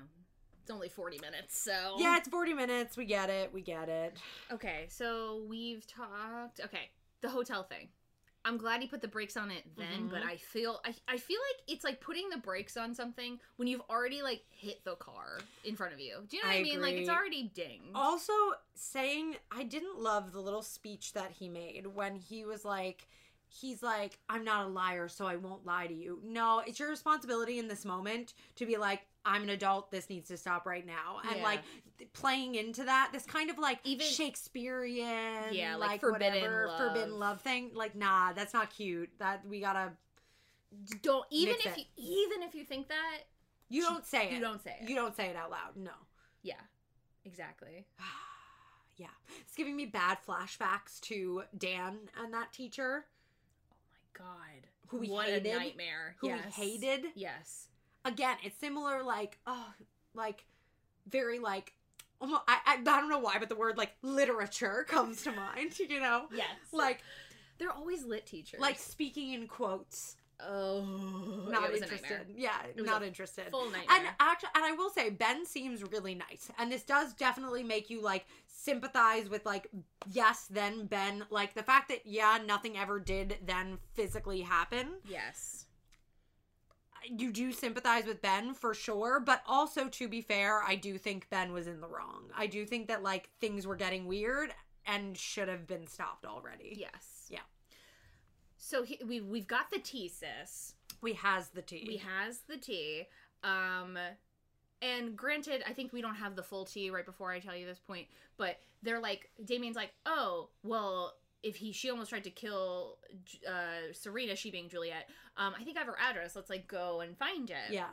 it's only 40 minutes, so. Yeah, it's 40 minutes. We get it. Okay, so we've talked. Okay, the hotel thing. I'm glad he put the brakes on it then, but I feel like it's like putting the brakes on something when you've already, like, hit the car in front of you. Do you know what I mean? Agree. Like, it's already dinged. Also, I didn't love the little speech that he made when he was like, he's like, I'm not a liar, so I won't lie to you. No, it's your responsibility in this moment to be like, I'm an adult, this needs to stop right now. And, like, playing into that, this kind of, like, even Shakespearean, like forbidden love thing. Like, nah, that's not cute. That, we gotta don't, even if you think that, you don't say it out loud. No. Yeah, exactly. Yeah. It's giving me bad flashbacks to Dan and that teacher. Oh my god. Who we hated. What a nightmare. Who we hated. Yes. Again, it's similar, like, very, like, almost, I don't know why, but the word, like, literature comes to mind, you know? Yes. Like, they're always lit teachers. Like, speaking in quotes. Oh. Not interested. Yeah, not interested. Full nightmare. And actually, I will say, Ben seems really nice. And this does definitely make you, like, sympathize with, like, yes, then Ben. Like, the fact that, nothing ever did then physically happen. Yes. You do sympathize with Ben for sure, but also, to be fair, I do think Ben was in the wrong. I do think that, like, things were getting weird and should have been stopped already. Yes. Yeah. So we've got the tea, sis. We has the tea. And granted, I think we don't have the full tea right before I tell you this point, but they're like, Damien's like, oh, well, if she almost tried to kill Serena, she being Juliet, I think I have her address. Let's, like, go and find it. Yeah.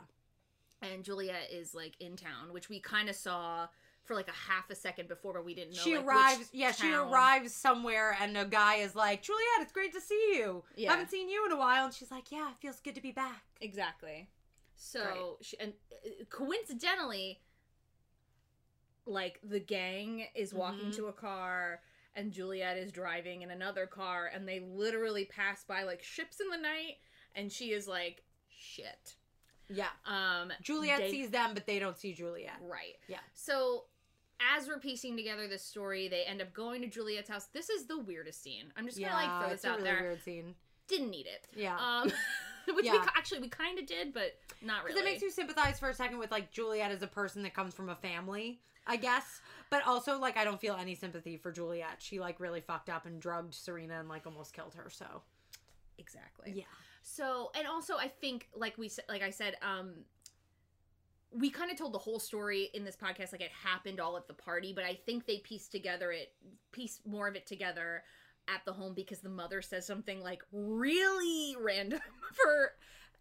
And Juliet is, like, in town, which we kind of saw for, like, a half a second before, but we didn't know, she arrives somewhere, and a guy is like, Juliet, it's great to see you. Yeah. I haven't seen you in a while. And she's like, yeah, it feels good to be back. Exactly. So, right. She, coincidentally, like, the gang is walking to a car, and Juliet is driving in another car, and they literally pass by, like, ships in the night, and she is like, shit. Yeah. Juliet sees them, but they don't see Juliet. Right. Yeah. So as we're piecing together this story, they end up going to Juliet's house. This is the weirdest scene. I'm just going to throw this out there. Yeah, it's a really weird scene. Didn't need it. Yeah. Which we kind of did, but not really. Because it makes you sympathize for a second with, like, Juliet as a person that comes from a family, I guess. But also, like, I don't feel any sympathy for Juliet. She, like, really fucked up and drugged Serena and, like, almost killed her, so. Exactly. Yeah. So, and also, I think, like I said, we kind of told the whole story in this podcast, like, it happened all at the party, but I think they pieced more of it together at the home because the mother says something, like, really random for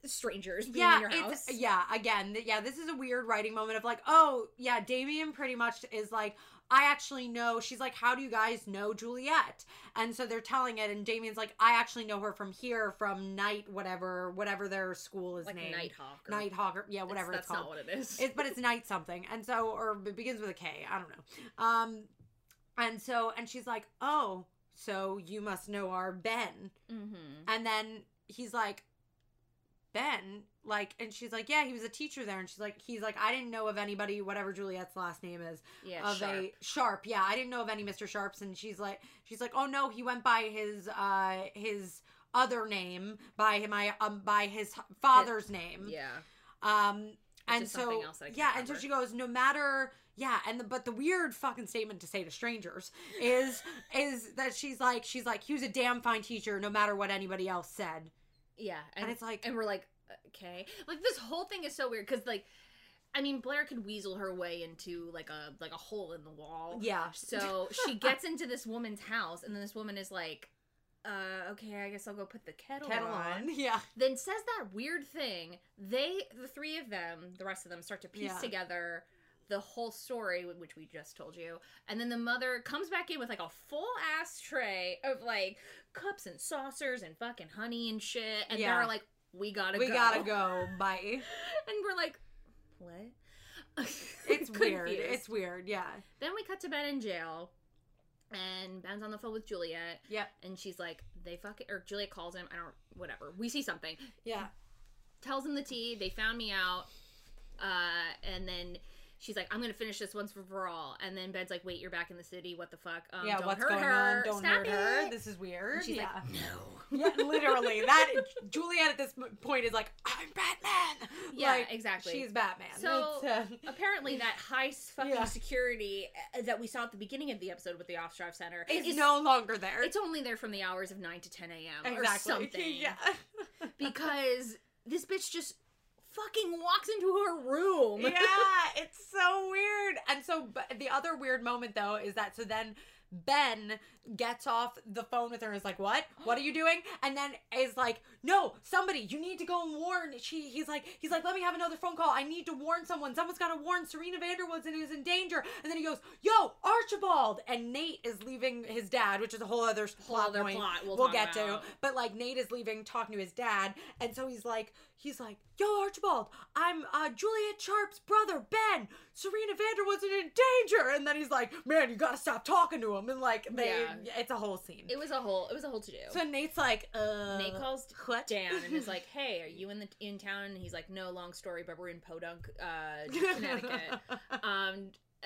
strangers being in your house. This is a weird writing moment of, like, oh, yeah, Damien pretty much is, like, I actually know. She's like, how do you guys know Juliet? And so they're telling it, and Damien's like, I actually know her from here, from Night, whatever their school is like named. Like Nighthawk, yeah, whatever it's called. That's not what it is. But it's Night something. And so, or it begins with a K, I don't know. And she's like, oh, so you must know our Ben. Mm-hmm. And then he's like, Ben? Like, and she's like, yeah, he was a teacher there. And she's like, he's like, I didn't know of anybody, whatever Juliet's last name is. Yeah, Sharp. Yeah, I didn't know of any Mr. Sharps. And she's like, oh no, he went by his other name, by his father's name. Yeah. And so, and so she goes, no matter, but the weird fucking statement to say to strangers is that she's like, he was a damn fine teacher, no matter what anybody else said. Yeah. And it's like, and we're like, okay. Like, this whole thing is so weird, because, like, I mean, Blair could weasel her way into, like a hole in the wall. Yeah. So she gets into this woman's house, and then this woman is like, okay, I guess I'll go put the kettle on. Yeah. Then says that weird thing. The three of them, the rest of them, start to piece together the whole story, which we just told you. And then the mother comes back in with, like, a full-ass tray of, like, cups and saucers and fucking honey and shit. And they're like, we gotta go, bye. And we're like, what? It's weird. It's weird, yeah. Then we cut to Ben in jail, and Ben's on the phone with Juliet. Yep. And she's like, Juliet calls him, whatever. We see something. Yeah. Tells him the tea, they found me out, and then she's like, I'm gonna finish this once for all. And then Ben's like, wait, you're back in the city, what the fuck? Don't what's hurt going her. On? Don't Stop hurt it. Her. This is weird. And she's like, no. Yeah, literally. Juliet at this point is like, I'm Batman. Yeah, like, exactly. She's Batman. So apparently that high fucking security that we saw at the beginning of the episode with the Ostroff Center is no longer there. It's only there from the hours of 9 to 10 a.m. or something. Yeah. Because this bitch just fucking walks into her room. Yeah, it's so weird. And so the other weird moment, though, is that so then Ben gets off the phone with her and is like, what? What are you doing? And then is like, no, somebody, you need to go and warn. He's like, let me have another phone call. I need to warn someone. Someone's got to warn Serena Vanderwood's and is in danger. And then he goes, yo, Archibald. And Nate is leaving his dad, which is a whole other plot we'll get to. But, like, Nate is leaving, talking to his dad. And so he's like, yo, Archibald, I'm Juliet Sharp's brother, Ben. Serena Vanderwood's in danger. And then he's like, man, you got to stop talking to him. And, like, it's a whole scene. It was a whole to-do. So Nate's like, Nate calls what? Dan and is like, hey, are you in town? And he's like, no, long story, but we're in Podunk, Connecticut.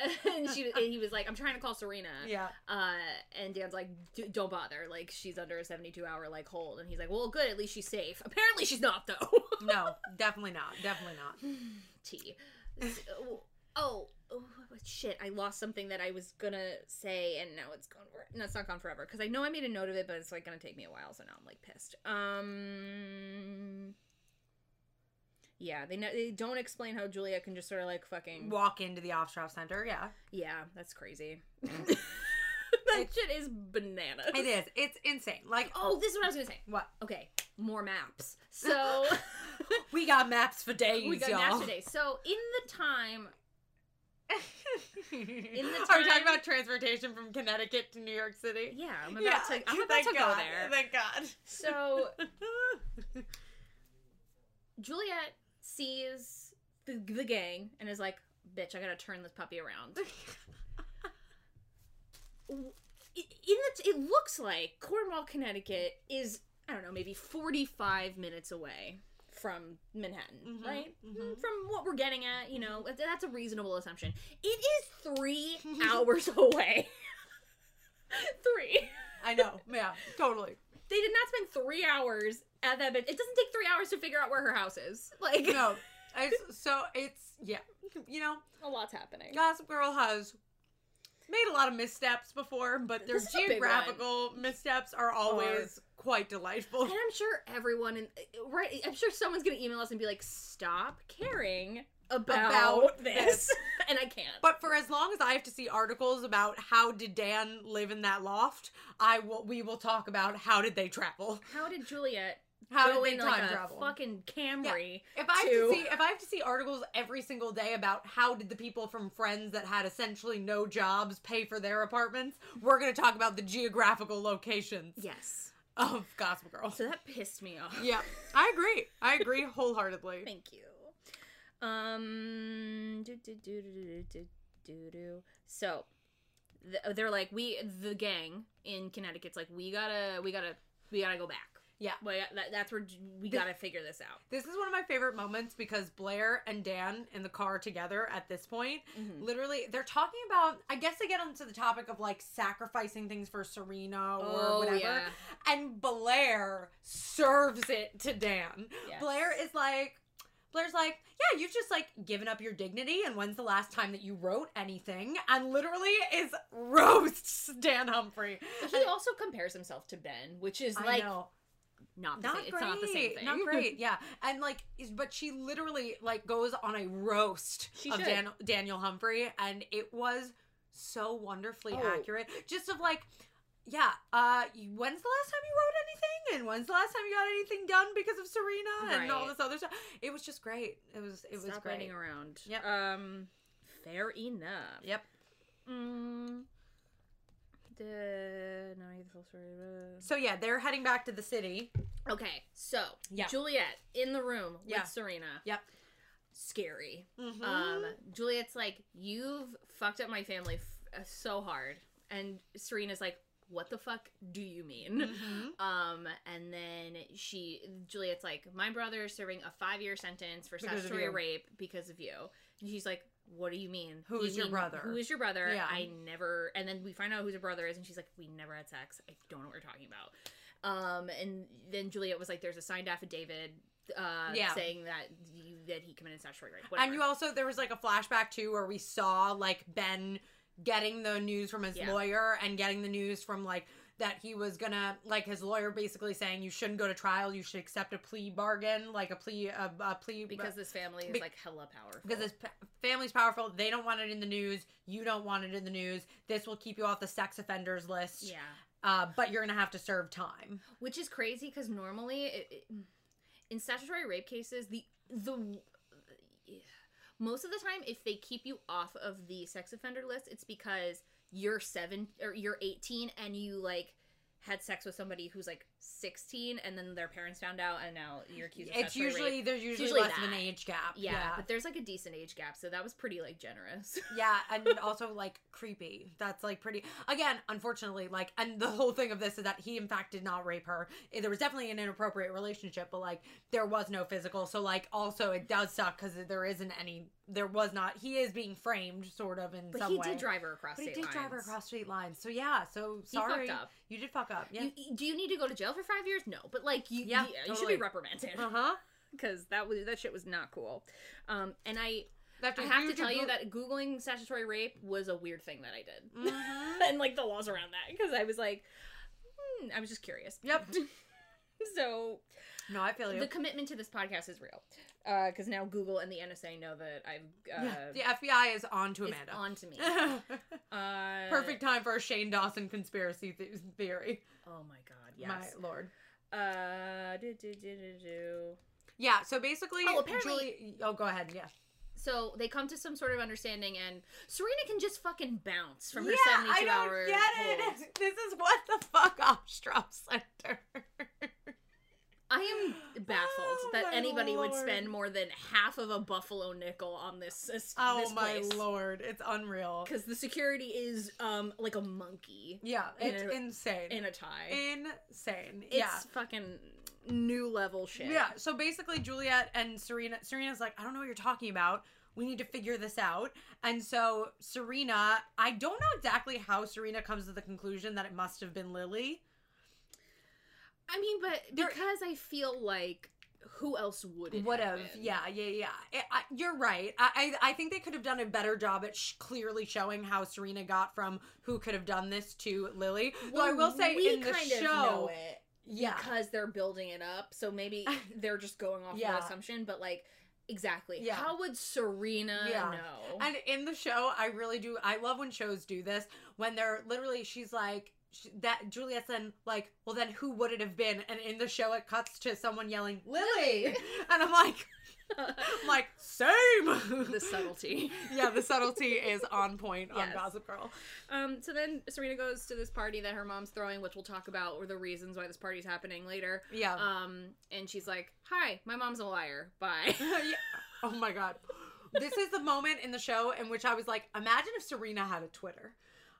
And he was like, I'm trying to call Serena. Yeah. And Dan's like, don't bother. Like, she's under a 72-hour, like, hold. And he's like, well, good, at least she's safe. Apparently she's not, though. No, definitely not. Definitely not. T. So, Oh, shit, I lost something that I was gonna say, and now it's gone forever. No, it's not gone forever, because I know I made a note of it, but it's, like, gonna take me a while, so now I'm, like, pissed. Yeah, they don't explain how Julia can just sort of, like, fucking walk into the Ostroff Center, yeah. Yeah, that's crazy. That shit is bananas. It is. It's insane. Like, oh, this is what I was gonna say. What? Okay, more maps. So we got maps for days, So, Are we talking about transportation from Connecticut to New York City? Yeah, I'm about to go there. Thank God. So, Juliet sees the gang and is like, bitch, I gotta turn this puppy around. It looks like Cornwall, Connecticut is, I don't know, maybe 45 minutes away from Manhattan, mm-hmm. right? Mm-hmm. From what we're getting at, you know, that's a reasonable assumption. It is 3 hours away. 3. I know. Yeah, totally. They did not spend 3 hours at that bitch. It doesn't take 3 hours to figure out where her house is. Like, no. So it's, yeah, you know. A lot's happening. Gossip Girl has made a lot of missteps before, but their geographical missteps are always quite delightful. And I'm sure everyone, I'm sure someone's going to email us and be like, stop caring about this. And I can't. But for as long as I have to see articles about how did Dan live in that loft, we will talk about how did they travel. How did Juliet... How in like time a travel? Fucking Camry. Yeah. If I have to see articles every single day about how did the people from Friends that had essentially no jobs pay for their apartments, we're gonna talk about the geographical locations. Yes. Of Gossip Girl. So that pissed me off. Yeah, I agree. I agree wholeheartedly. Thank you. So they're like the gang in Connecticut's like we gotta go back. Yeah, well, that's where we gotta figure this out. This is one of my favorite moments because Blair and Dan in the car together at this point, mm-hmm. literally, they're talking about, I guess they get onto the topic of, like, sacrificing things for Serena or whatever. Yeah. And Blair serves it to Dan. Yes. Blair's like, yeah, you've just, like, given up your dignity, and when's the last time that you wrote anything? And literally roasts Dan Humphrey. He also compares himself to Ben, which is, like... I know. Not the same thing. Not great, yeah. And, like, but she literally, like, goes on a roast of Daniel Humphrey, and it was so wonderfully accurate. Just of, like, yeah, when's the last time you wrote anything? And when's the last time you got anything done because of Serena? Right. And all this other stuff. It was just great. It was great. Waiting around. Yep. Fair enough. Yep. So yeah, they're heading back to the city. Okay, so yeah. Juliet in the room with Serena. Yep. Scary. Mm-hmm. Juliet's like, you've fucked up my family so hard. And Serena's like, what the fuck do you mean? Mm-hmm. And then Juliet's like, my brother is serving a 5-year sentence for statutory rape because of you. And she's like, what do you mean? Who is your brother? Yeah. And then we find out who her brother is, and she's like, we never had sex. I don't know what we're talking about. And then Juliet was like, there's a signed affidavit saying that he committed statutory rape. Whatever. And there was like a flashback too where we saw like Ben getting the news from his lawyer and getting the news from like, that he was gonna, like, his lawyer basically saying you shouldn't go to trial, you should accept a plea bargain, like a plea. Because this family is, like, hella powerful. Because this family's powerful, they don't want it in the news, you don't want it in the news, this will keep you off the sex offenders list. Yeah. But you're gonna have to serve time. Which is crazy, because normally, in statutory rape cases, most of the time, if they keep you off of the sex offender list, it's because... you're 7 or you're 18 and you like had sex with somebody who's like 16 and then their parents found out and now you're accused of statutory rape. There's usually less of an age gap. Yeah, but there's like a decent age gap, so that was pretty like generous. Yeah, and also like creepy. That's like pretty again, unfortunately, like and the whole thing of this is that he in fact did not rape her. There was definitely an inappropriate relationship, but like there was no physical, so like also it does suck because he is being framed sort of in some way. But he did drive her across state lines. So yeah, so sorry. He fucked up. You did fuck up. Yeah. Do you need to go to jail for 5 years? No, but like you should be reprimanded. Uh-huh. Because that shit was not cool. And I have to tell you that Googling statutory rape was a weird thing that I did. Mm-hmm. And like the laws around that because I was like, I was just curious. Yep. So no, I feel you. The commitment to this podcast is real. Because now Google and the NSA know that the FBI is on to Amanda. It's on to me. Perfect time for a Shane Dawson conspiracy theory. Oh my god, yes. My lord. Yeah, so basically... Oh, apparently... Julie, go ahead, yeah. So they come to some sort of understanding and Serena can just fucking bounce from her 72 hours. Yeah, I don't get it. This is what the fuck Ostroff Center. I am baffled that anybody would spend more than half of a buffalo nickel on this place. Oh my lord, it's unreal. Because the security is like a monkey. Yeah, it's insane. In a tie. Insane. It's fucking new level shit. Yeah, so basically Juliet and Serena's like, I don't know what you're talking about. We need to figure this out. And so Serena, I don't know exactly how Serena comes to the conclusion that it must have been Lily. I mean, but because I feel like who else would it have been? Yeah. You're right. I think they could have done a better job at clearly showing how Serena got from who could have done this to Lily. Well, I will say in the show... We kind of know it because they're building it up. So maybe they're just going off the assumption, but like... Exactly. Yeah. How would Serena know? And in the show, I love when shows do this, when they're literally, she's like, Juliet's then like, well then who would it have been? And in the show it cuts to someone yelling, Lily! And I'm like, same! The subtlety. Yeah, the subtlety is on point on Gossip Girl. So then Serena goes to this party that her mom's throwing, which we'll talk about, or the reasons why this party's happening later. Yeah. And she's like, hi, my mom's a liar. Bye. Oh my god. This is the moment in the show in which I was like, imagine if Serena had a Twitter.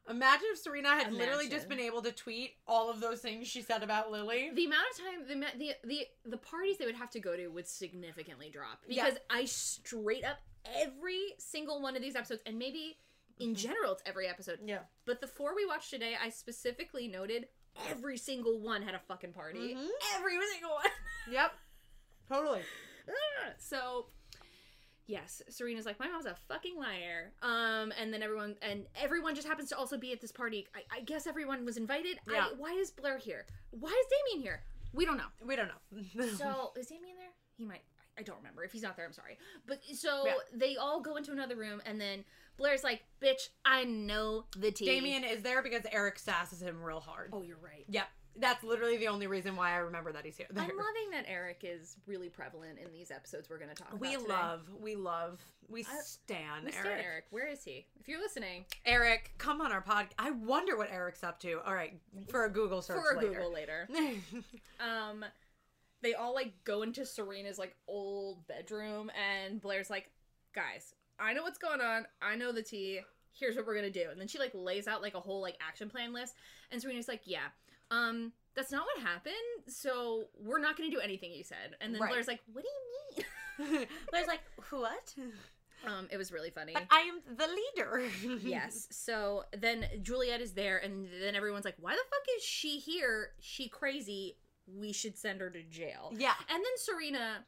Imagine if Serena had literally just been able to tweet all of those things she said about Lily. The amount of time, the parties they would have to go to would significantly drop. Because I straight up every single one of these episodes, and maybe in general it's every episode. Yeah. But the four we watched today, I specifically noted every single one had a fucking party. Mm-hmm. Every single one. Yep. Totally. So... Yes, Serena's like, my mom's a fucking liar. And then everyone just happens to also be at this party. I guess everyone was invited. Yeah. Why is Blair here? Why is Damien here? We don't know. So, is Damien there? He might. I don't remember. If he's not there, I'm sorry. But so they all go into another room, and then Blair's like, bitch, I know the tea. Damien is there because Eric sasses him real hard. Oh, you're right. Yep. That's literally the only reason why I remember that he's here. I'm loving that Eric is really prevalent in these episodes we're going to talk about today. We stan Eric. Where is he? If you're listening. Eric, come on our podcast. I wonder what Eric's up to. All right, for a Google search later. They all, like, go into Serena's, like, old bedroom, and Blair's like, guys, I know what's going on. I know the tea. Here's what we're going to do. And then she, like, lays out, like, a whole, like, action plan list, and Serena's like, yeah. That's not what happened, so we're not going to do anything you said. And then Blair's like, what do you mean? Blair's like, what? It was really funny. But I am the leader. Yes. So then Juliet is there, and then everyone's like, why the fuck is she here? She crazy. We should send her to jail. Yeah. And then Serena,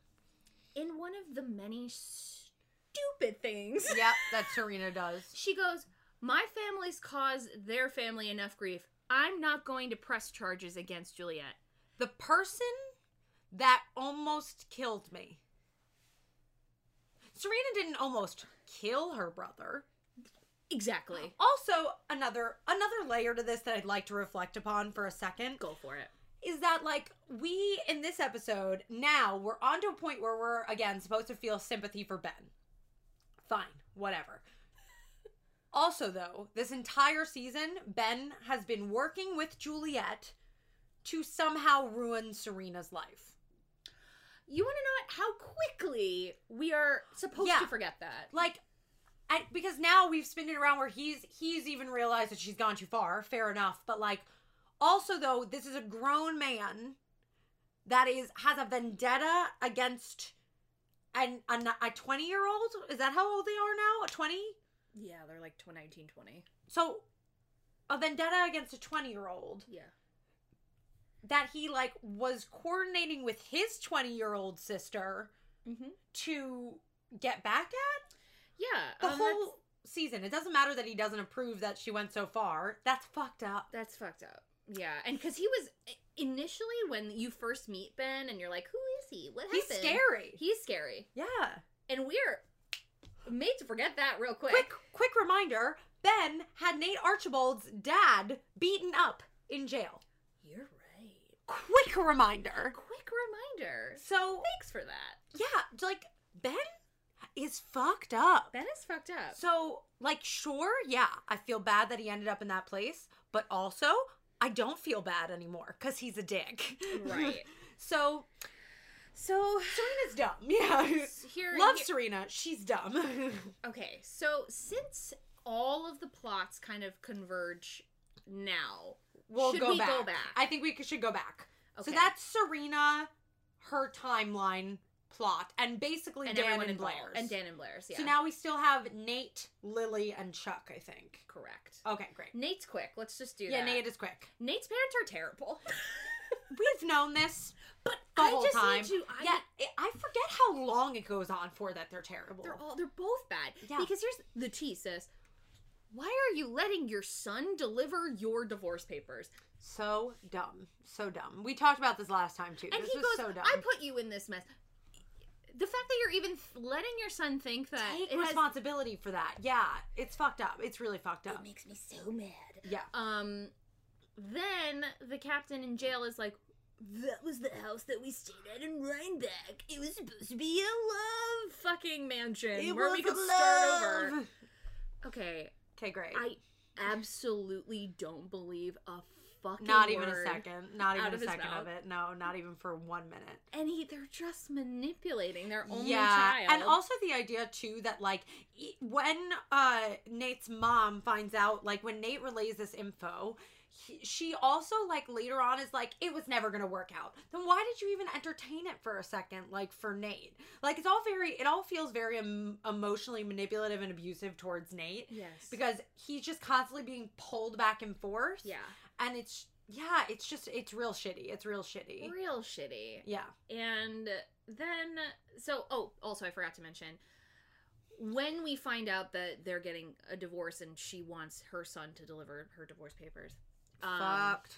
in one of the many stupid things. Yep, that Serena does. She goes, my family's caused their family enough grief. I'm not going to press charges against Juliet. The person that almost killed me. Serena didn't almost kill her brother. Exactly. Also, another layer to this that I'd like to reflect upon for a second. Go for it. Is that, like, we, in this episode, now we're on to a point where we're, again, supposed to feel sympathy for Ben. Fine. Whatever. Also, though, this entire season, Ben has been working with Juliet to somehow ruin Serena's life. You want to know how quickly we are supposed to forget that. Like, because now we've spun it around where he's even realized that she's gone too far. Fair enough. But, like, also, though, this is a grown man that has a vendetta against a 20-year-old? Is that how old they are now? A 20? Yeah, they're like 19, 20. So, a vendetta against a 20-year-old. Yeah. That he, like, was coordinating with his 20-year-old sister to get back at? Yeah. The whole season. It doesn't matter that he doesn't approve that she went so far. That's fucked up. Yeah. And because he was, initially, when you first meet Ben and you're like, who is he? What happened? He's scary. Yeah. And we're made to forget that real quick. Quick reminder, Ben had Nate Archibald's dad beaten up in jail. You're right. Quick reminder. So thanks for that. Yeah, like, Ben is fucked up. So, like, sure, yeah, I feel bad that he ended up in that place, but also, I don't feel bad anymore, because he's a dick. Right. So Serena's dumb. Yeah. Love Serena. She's dumb. Okay. So since all of the plots kind of converge now, should we go back? I think we should go back. Okay. So that's Serena her timeline plot and basically and Dan and Blair's. And Dan and Blair's, yeah. So now we still have Nate, Lily, and Chuck, I think. Correct. Okay, great. Nate's quick. Let's just do that. Yeah, Nate is quick. Nate's parents are terrible. We've known this the whole time. I forget how long it goes on for that they're terrible. They're both bad. Yeah. Because here's the tea, sis. Why are you letting your son deliver your divorce papers? So dumb. So dumb. We talked about this last time, too. And this was so dumb. I put you in this mess. The fact that you're even letting your son think that... Take responsibility for that. Yeah. It's fucked up. It's really fucked up. It makes me so mad. Yeah. Then the captain in jail is like, that was the house that we stayed at in Rhinebeck. It was supposed to be a love fucking mansion where we could start over. Okay. Okay, great. I absolutely don't believe a fucking Not even a second of it. No, not even for 1 minute. And they're just manipulating their only child. And also the idea, too, that, like, when Nate's mom finds out, like, when Nate relays this info... She also, like, later on is like, it was never going to work out. Then why did you even entertain it for a second, like, for Nate? Like, it all feels very emotionally manipulative and abusive towards Nate. Yes. Because he's just constantly being pulled back and forth. Yeah. And it's real shitty. It's real shitty. Real shitty. Yeah. And then, also I forgot to mention, when we find out that they're getting a divorce and she wants her son to deliver her divorce papers. Fucked.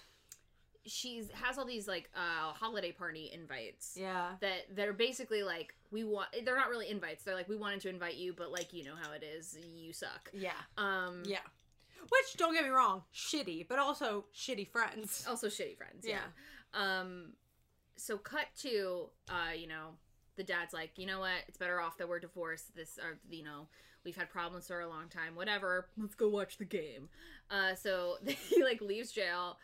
She has all these, like, holiday party invites. Yeah. That they're basically, like, they're not really invites. They're like, we wanted to invite you, but, like, you know how it is. You suck. Yeah. Yeah. Which, don't get me wrong, shitty, but also shitty friends. Also shitty friends, yeah. So cut to, the dad's like, you know what? It's better off that we're divorced. We've had problems for a long time. Whatever. Let's go watch the game. So he, like, leaves jail,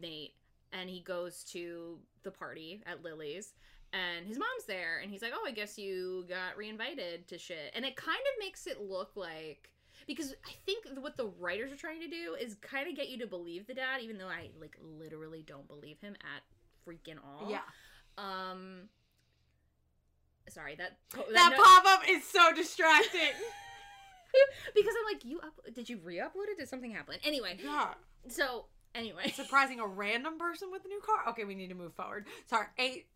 Nate, and he goes to the party at Lily's, and his mom's there, and he's like, oh, I guess you got reinvited to shit. And it kind of makes it look like, because I think what the writers are trying to do is kind of get you to believe the dad, even though I, like, literally don't believe him at freaking all. Yeah. Sorry, that pop-up is so distracting. Because I'm like, did you re-upload it? Did something happen? Anyway. Yeah. So, anyway. Surprising a random person with a new car? Okay, we need to move forward. Sorry.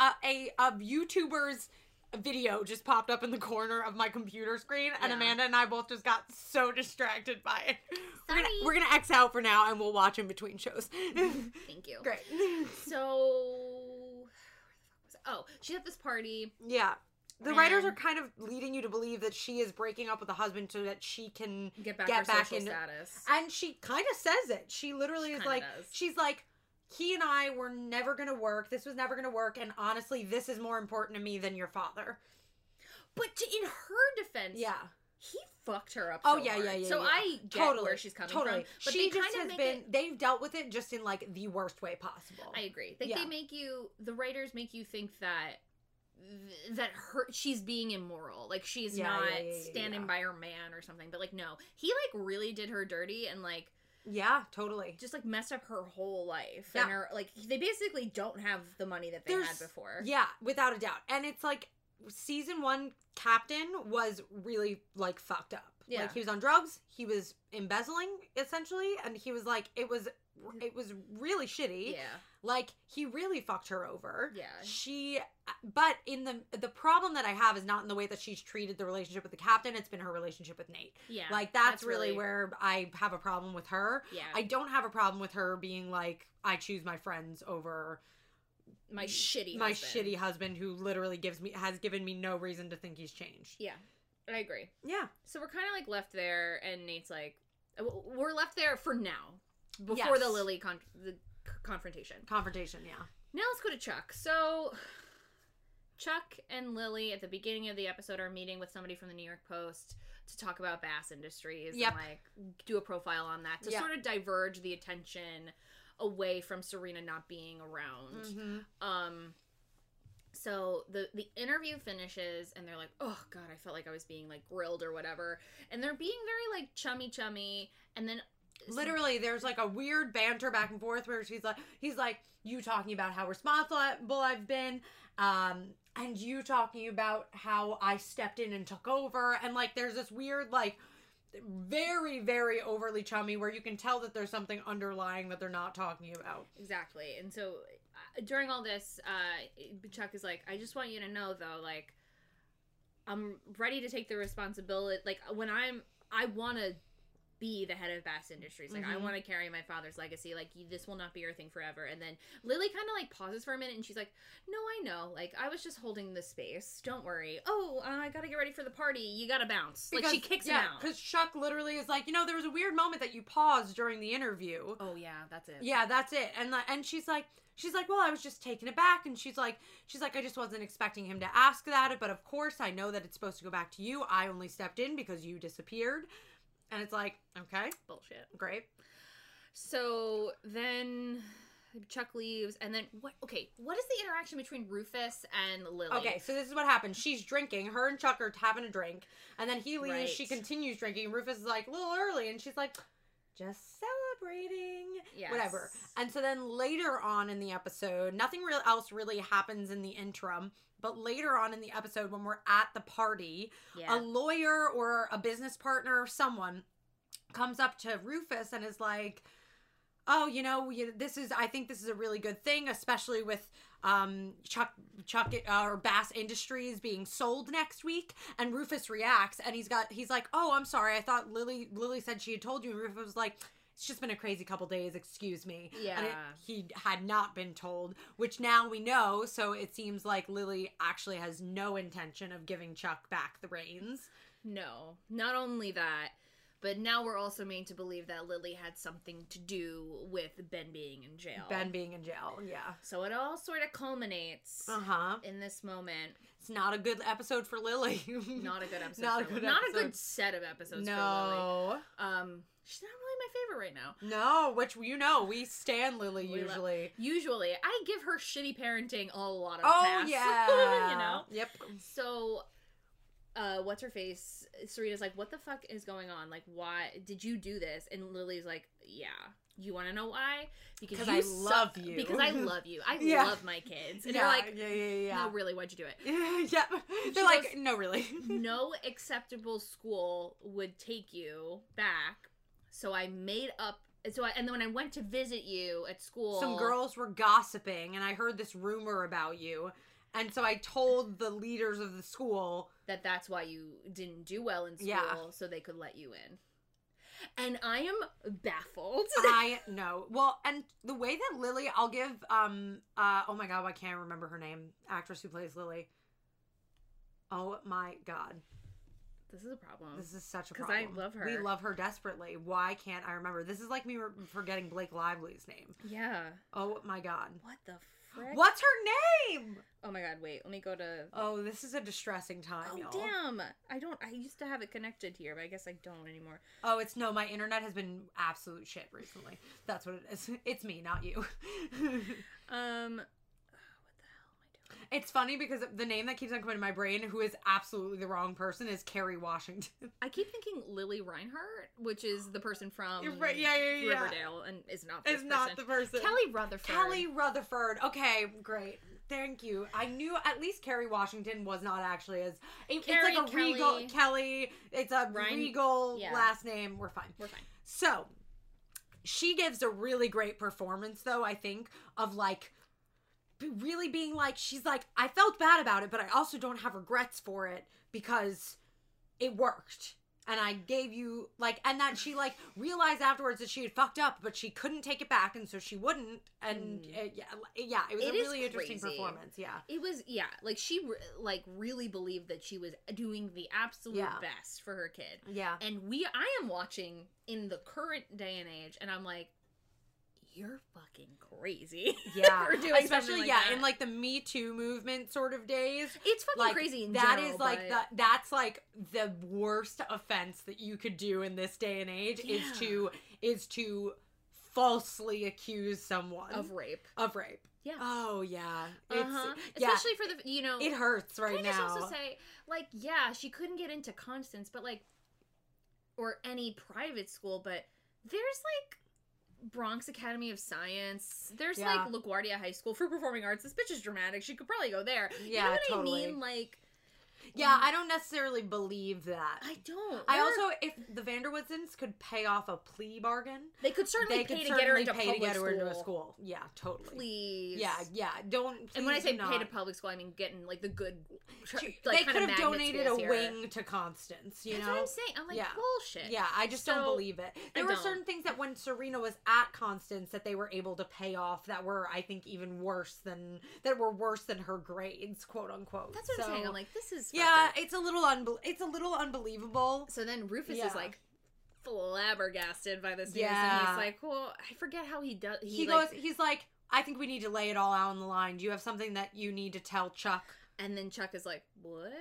A YouTuber's video just popped up in the corner of my computer screen, and Amanda and I both just got so distracted by it. Sorry. We're going to X out for now, and we'll watch in between shows. Thank you. Great. So, she's at this party. Yeah. The writers are kind of leading you to believe that she is breaking up with a husband so that she can get back into status. And she kind of says it. She literally is like, she's like, he and I were never going to work. This was never going to work. And honestly, this is more important to me than your father. But in her defense, he fucked her up. Oh, so hard. So I get where she's coming from. But she they've dealt with it just in, like, the worst way possible. I agree. They make you, the writers make you think that she's being immoral, like she's not standing by her man or something, but, like, no, he, like, really did her dirty and, like, totally just, like, messed up her whole life and her, like, they basically don't have the money that they had before, without a doubt. And it's like season one captain was really, like, fucked up. Like, he was on drugs, he was embezzling essentially, and he was like, it was really shitty. Like, he really fucked her over. Yeah. But in the problem that I have is not in the way that she's treated the relationship with the captain. It's been her relationship with Nate. Yeah. Like, that's really where I have a problem with her. Yeah. I don't have a problem with her being like, I choose my friends over my shitty husband who literally has given me no reason to think he's changed. Yeah. I agree. Yeah. So we're kind of, like, left there, and Nate's like, we're left there for now. Before the Lily confrontation. Confrontation, yeah. Now let's go to Chuck. So, Chuck and Lily at the beginning of the episode are meeting with somebody from the New York Post to talk about Bass Industries and, like, do a profile on that to sort of diverge the attention away from Serena not being around. Mm-hmm. So the interview finishes, and they're like, oh, God, I felt like I was being, like, grilled or whatever. And they're being very, like, chummy, and then... Literally, there's, like, a weird banter back and forth where he's like, you talking about how responsible I've been, And you talking about how I stepped in and took over. And, like, there's this weird, like, very, very overly chummy where you can tell that there's something underlying that they're not talking about. Exactly. And so during all this, Chuck is like, I just want you to know, though, like, I'm ready to take the responsibility. Like, when I want to be the head of Bass Industries. Like, I want to carry my father's legacy. Like, this will not be your thing forever. And then Lily kind of, like, pauses for a minute, and she's like, no, I know. Like, I was just holding the space. Don't worry. Oh, I gotta get ready for the party. You gotta bounce. Because, like, she kicks him out. Because Chuck literally is like, you know, there was a weird moment that you paused during the interview. Oh, yeah, that's it. Yeah, that's it. And she's like, well, I was just taken aback. And she's like, I just wasn't expecting him to ask that. But, of course, I know that it's supposed to go back to you. I only stepped in because you disappeared. And it's like, okay. Bullshit. Great. So then Chuck leaves, and then what? Okay, what is the interaction between Rufus and Lily? Okay, so this is what happens. She's drinking. Her and Chuck are having a drink, and then he leaves. Right. She continues drinking. Rufus is like, a little early, and she's like, just celebrating. Yes. Whatever. And so then later on in the episode, nothing else really happens in the interim. But later on in the episode, when we're at the party, a lawyer or a business partner or someone comes up to Rufus and is like, oh, you know, I think this is a really good thing, especially with Chuck, or Bass Industries being sold next week. And Rufus reacts, and he's like, oh, I'm sorry. I thought Lily said she had told you. And Rufus was like, it's just been a crazy couple days, excuse me. Yeah. And he had not been told, which now we know, so it seems like Lily actually has no intention of giving Chuck back the reins. No. Not only that, but now we're also made to believe that Lily had something to do with Ben being in jail. So it all sort of culminates in this moment. It's not a good episode for Lily. Not a good set of episodes for Lily. She's not really my favorite right now. No, which, you know, we stan Lily usually. Usually. I give her shitty parenting a lot of pass. Oh, yeah. You know? Yep. So, what's her face? Serena's like, what the fuck is going on? Like, why did you do this? And Lily's like, yeah. You want to know why? Because I love you. Because I love you. I love my kids. And they're like, no, really, why'd you do it? They're like, no, really. No acceptable school would take you back. So I made up, and then when I went to visit you at school, some girls were gossiping, and I heard this rumor about you, and so I told the leaders of the school that that's why you didn't do well in school, so they could let you in. And I am baffled. I know. Well, and the way that Lily, I'll give, oh my God, why can't I remember her name? Actress who plays Lily. Oh my God. This is a problem. This is such a problem. Because I love her. We love her desperately. Why can't I remember? This is like me forgetting Blake Lively's name. Yeah. Oh, my God. What the frick? What's her name? Oh, my God. Wait. Let me go to... Oh, this is a distressing time, y'all. Oh, damn. I used to have it connected here, but I guess I don't anymore. Oh, it's... No, my internet has been absolute shit recently. That's what it is. It's me, not you. It's funny because the name that keeps on coming to my brain, who is absolutely the wrong person, is Kerry Washington. I keep thinking Lily Reinhart, which is the person from Riverdale, and is not the person. Kelly Rutherford. Okay, great. Thank you. I knew at least Kerry Washington was not actually as... It's like a Kelly, regal... Kelly. It's a regal last name. We're fine. So, she gives a really great performance, though, I think, of like... really being like, she's like, I felt bad about it, but I also don't have regrets for it because it worked. And I gave you, like, and that she, like, realized afterwards that she had fucked up, but she couldn't take it back, and so she wouldn't. And, it was a really interesting performance. Yeah. It was, like, she, really believed that she was doing the absolute best for her kid. Yeah. And I am watching in the current day and age, and I'm like, you're fucking crazy. Yeah. For doing especially, like that. In, like, the Me Too movement sort of days. It's fucking like, crazy in that general, is, like, but... that's, like, the worst offense that you could do in this day and age is to falsely accuse someone. Of rape. Yeah. Oh, yeah. It's, especially for the, you know. It hurts right now. Can I just also say, like, she couldn't get into Constance, but, like, or any private school, but there's, like, Bronx Academy of Science. There's, like, LaGuardia High School for Performing Arts. This bitch is dramatic. She could probably go there. Yeah, you know what I mean? Like... Yeah, I don't necessarily believe that. I don't. I also, if the Vanderwoodsons could pay off a plea bargain, they could certainly pay to get her into a school. Yeah, totally. Please. Yeah, yeah. Don't. And when I say pay to public school, I mean getting like the good. They could have donated a wing to Constance. You know, that's what I'm saying. I'm like bullshit. Yeah, I just don't believe it. There were certain things that when Serena was at Constance that they were able to pay off that were, I think, even worse than her grades, quote unquote. That's what I'm saying. I'm like, this is. Yeah, it's a little unbelievable. So then Rufus is like flabbergasted by this news, and he's like, "Well, I forget how he does." He goes, "He's like, I think we need to lay it all out on the line. Do you have something that you need to tell Chuck?" And then Chuck is like, "What?"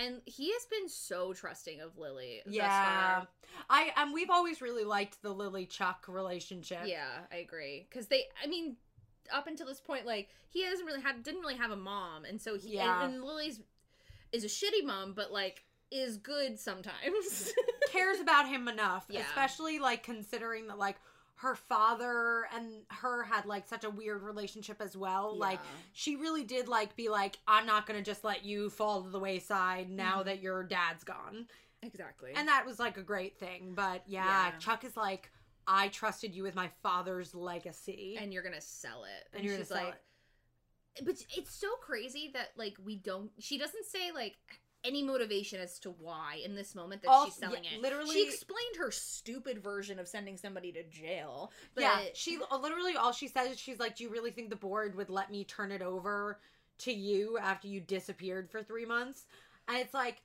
And he has been so trusting of Lily. Yeah, we've always really liked the Lily Chuck relationship. Yeah, I agree because up until this point, like he didn't really have a mom, and so he and Lily's. Is a shitty mom, but, like, is good sometimes. Cares about him enough. Yeah. Especially, like, considering that, like, her father and her had, like, such a weird relationship as well. Yeah. Like, she really did, like, be like, I'm not gonna just let you fall to the wayside now that your dad's gone. Exactly. And that was, like, a great thing. But, yeah. Chuck is like, I trusted you with my father's legacy. And you're gonna sell it. And you're gonna sell it. But it's so crazy that, like, she doesn't say, like, any motivation as to why in this moment that she's selling it. Literally, she explained her stupid version of sending somebody to jail. But yeah, she literally, all she says is, she's like, do you really think the board would let me turn it over to you after you disappeared for 3 months? And it's like,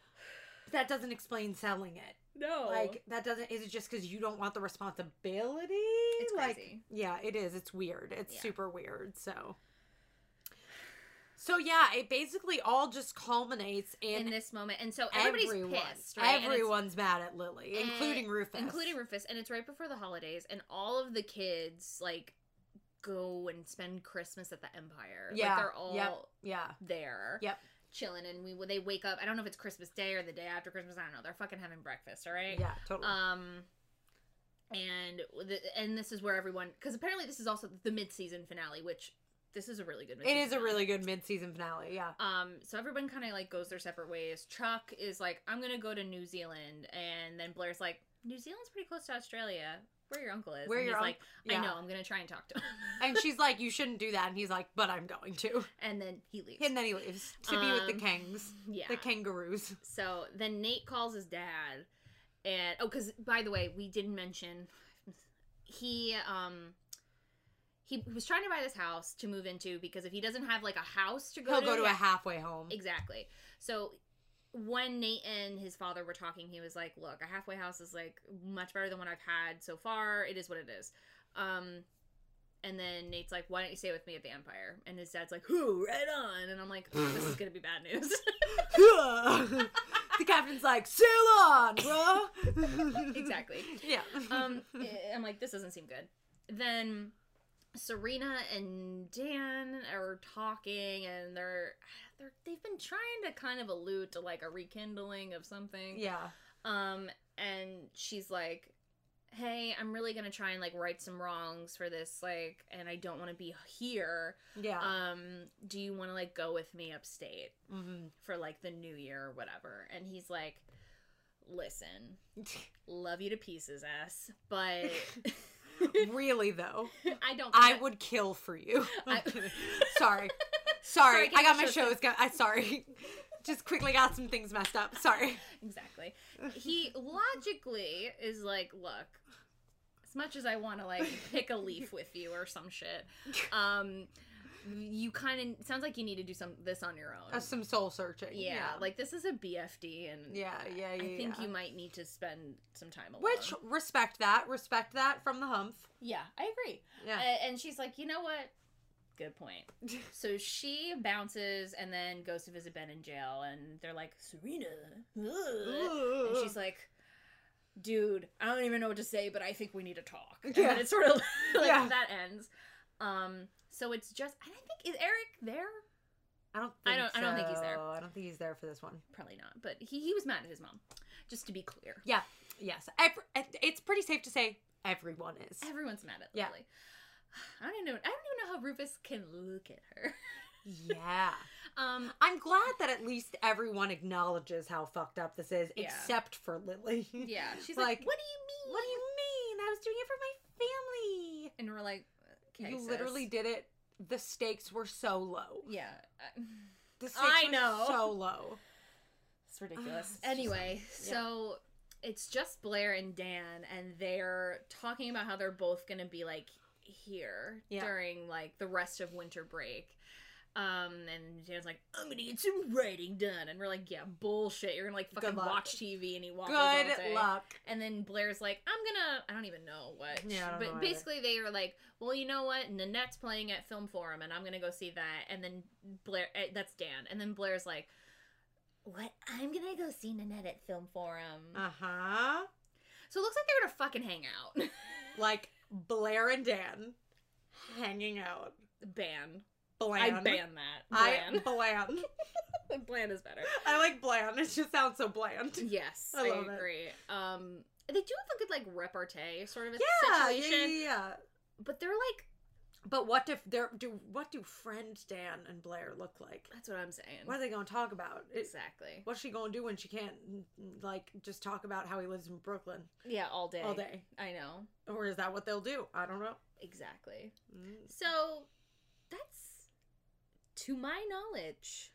that doesn't explain selling it. No. Like, that doesn't... Is it just because you don't want the responsibility? It's crazy. Like, yeah, it is. It's weird. It's super weird, so... So, yeah, it basically all just culminates in this moment. And so everyone's pissed, right? Everyone's mad at Lily, including Rufus. Including Rufus. And it's right before the holidays. And all of the kids, like, go and spend Christmas at the Empire. Yeah. Like, they're all there. Yep. Chilling. And they wake up. I don't know if it's Christmas Day or the day after Christmas. I don't know. They're fucking having breakfast, all right? Yeah, totally. And this is where everyone... Because apparently this is also the mid-season finale, which... This is a really good mid-season finale. A really good mid-season finale, yeah. So everyone kind of, like, goes their separate ways. Chuck is like, I'm going to go to New Zealand. And then Blair's like, New Zealand's pretty close to Australia, where your uncle is. And he's like, I know, I'm going to try and talk to him. And she's like, you shouldn't do that. And he's like, but I'm going to. And then he leaves. To be with the Kangs. Yeah. The kangaroos. So then Nate calls his dad. And, because, by the way, we didn't mention, He was trying to buy this house to move into because if he doesn't have, like, a house to go to... He'll go to a halfway home. Exactly. So when Nate and his father were talking, he was like, look, a halfway house is, like, much better than what I've had so far. It is what it is. And then Nate's like, why don't you stay with me at the Empire? And his dad's like, who? Right on. And I'm like, oh, this is going to be bad news. The captain's like, sail on, bro. Exactly. Yeah. I'm like, this doesn't seem good. Then... Serena and Dan are talking, and they've been trying to kind of allude to, like, a rekindling of something. Yeah. And she's like, hey, I'm really gonna try and, like, right some wrongs for this, like, and I don't want to be here. Yeah. Do you want to, like, go with me upstate for, like, the new year or whatever? And he's like, listen, love you to pieces, ass, but... Really, though. I would kill for you. Sorry. I got my shows. Sorry. Just quickly got some things messed up. Sorry. Exactly. He logically is like, look, as much as I want to, like, pick a leaf with you or some shit, you kind of, sounds like you need to do this on your own. Some soul searching. Yeah. Like, this is a BFD, and I think you might need to spend some time alone. Which, respect that from the hump. Yeah, I agree. Yeah. And she's like, you know what? Good point. So she bounces and then goes to visit Ben in jail, and they're like, Serena. Ugh. And she's like, dude, I don't even know what to say, but I think we need to talk. And then it sort of, like, that ends. So it's just, I think, is Eric there? I don't think he's there. I don't think he's there for this one. Probably not. But he was mad at his mom, just to be clear. Yeah. Yes. It's pretty safe to say everyone is. Everyone's mad at Lily. Yeah. I don't even know how Rufus can look at her. Yeah. I'm glad that at least everyone acknowledges how fucked up this is, except for Lily. Yeah. She's like, what do you mean? What do you mean? I was doing it for my family. And we're like, okay, you literally did it. The stakes were so low. Yeah. The stakes were so low. It's ridiculous. Anyway, so it's just Blair and Dan, and they're talking about how they're both going to be, like, here during, like, the rest of winter break. And Dan's like, I'm going to get some writing done. And we're like, yeah, bullshit. You're going to, like, fucking watch TV. And he waffles all day. Good luck. And then Blair's like, I don't even know what. Yeah, but basically they were like, well, you know what? Nanette's playing at Film Forum and I'm going to go see that. And then that's Dan. And then Blair's like, what? I'm going to go see Nanette at Film Forum. Uh-huh. So it looks like they're going to fucking hang out. Like, Blair and Dan hanging out. Bland. I ban that. Bland. Bland is better. I like bland. It just sounds so bland. Yes, I agree. They do have a good, like, repartee sort of a situation. Yeah. But they're like, but what do friend Dan and Blair look like? That's what I'm saying. What are they going to talk about? Exactly. What's she going to do when she can't, like, just talk about how he lives in Brooklyn? Yeah, all day. All day. I know. Or is that what they'll do? I don't know. Exactly. Mm. So that's, to my knowledge,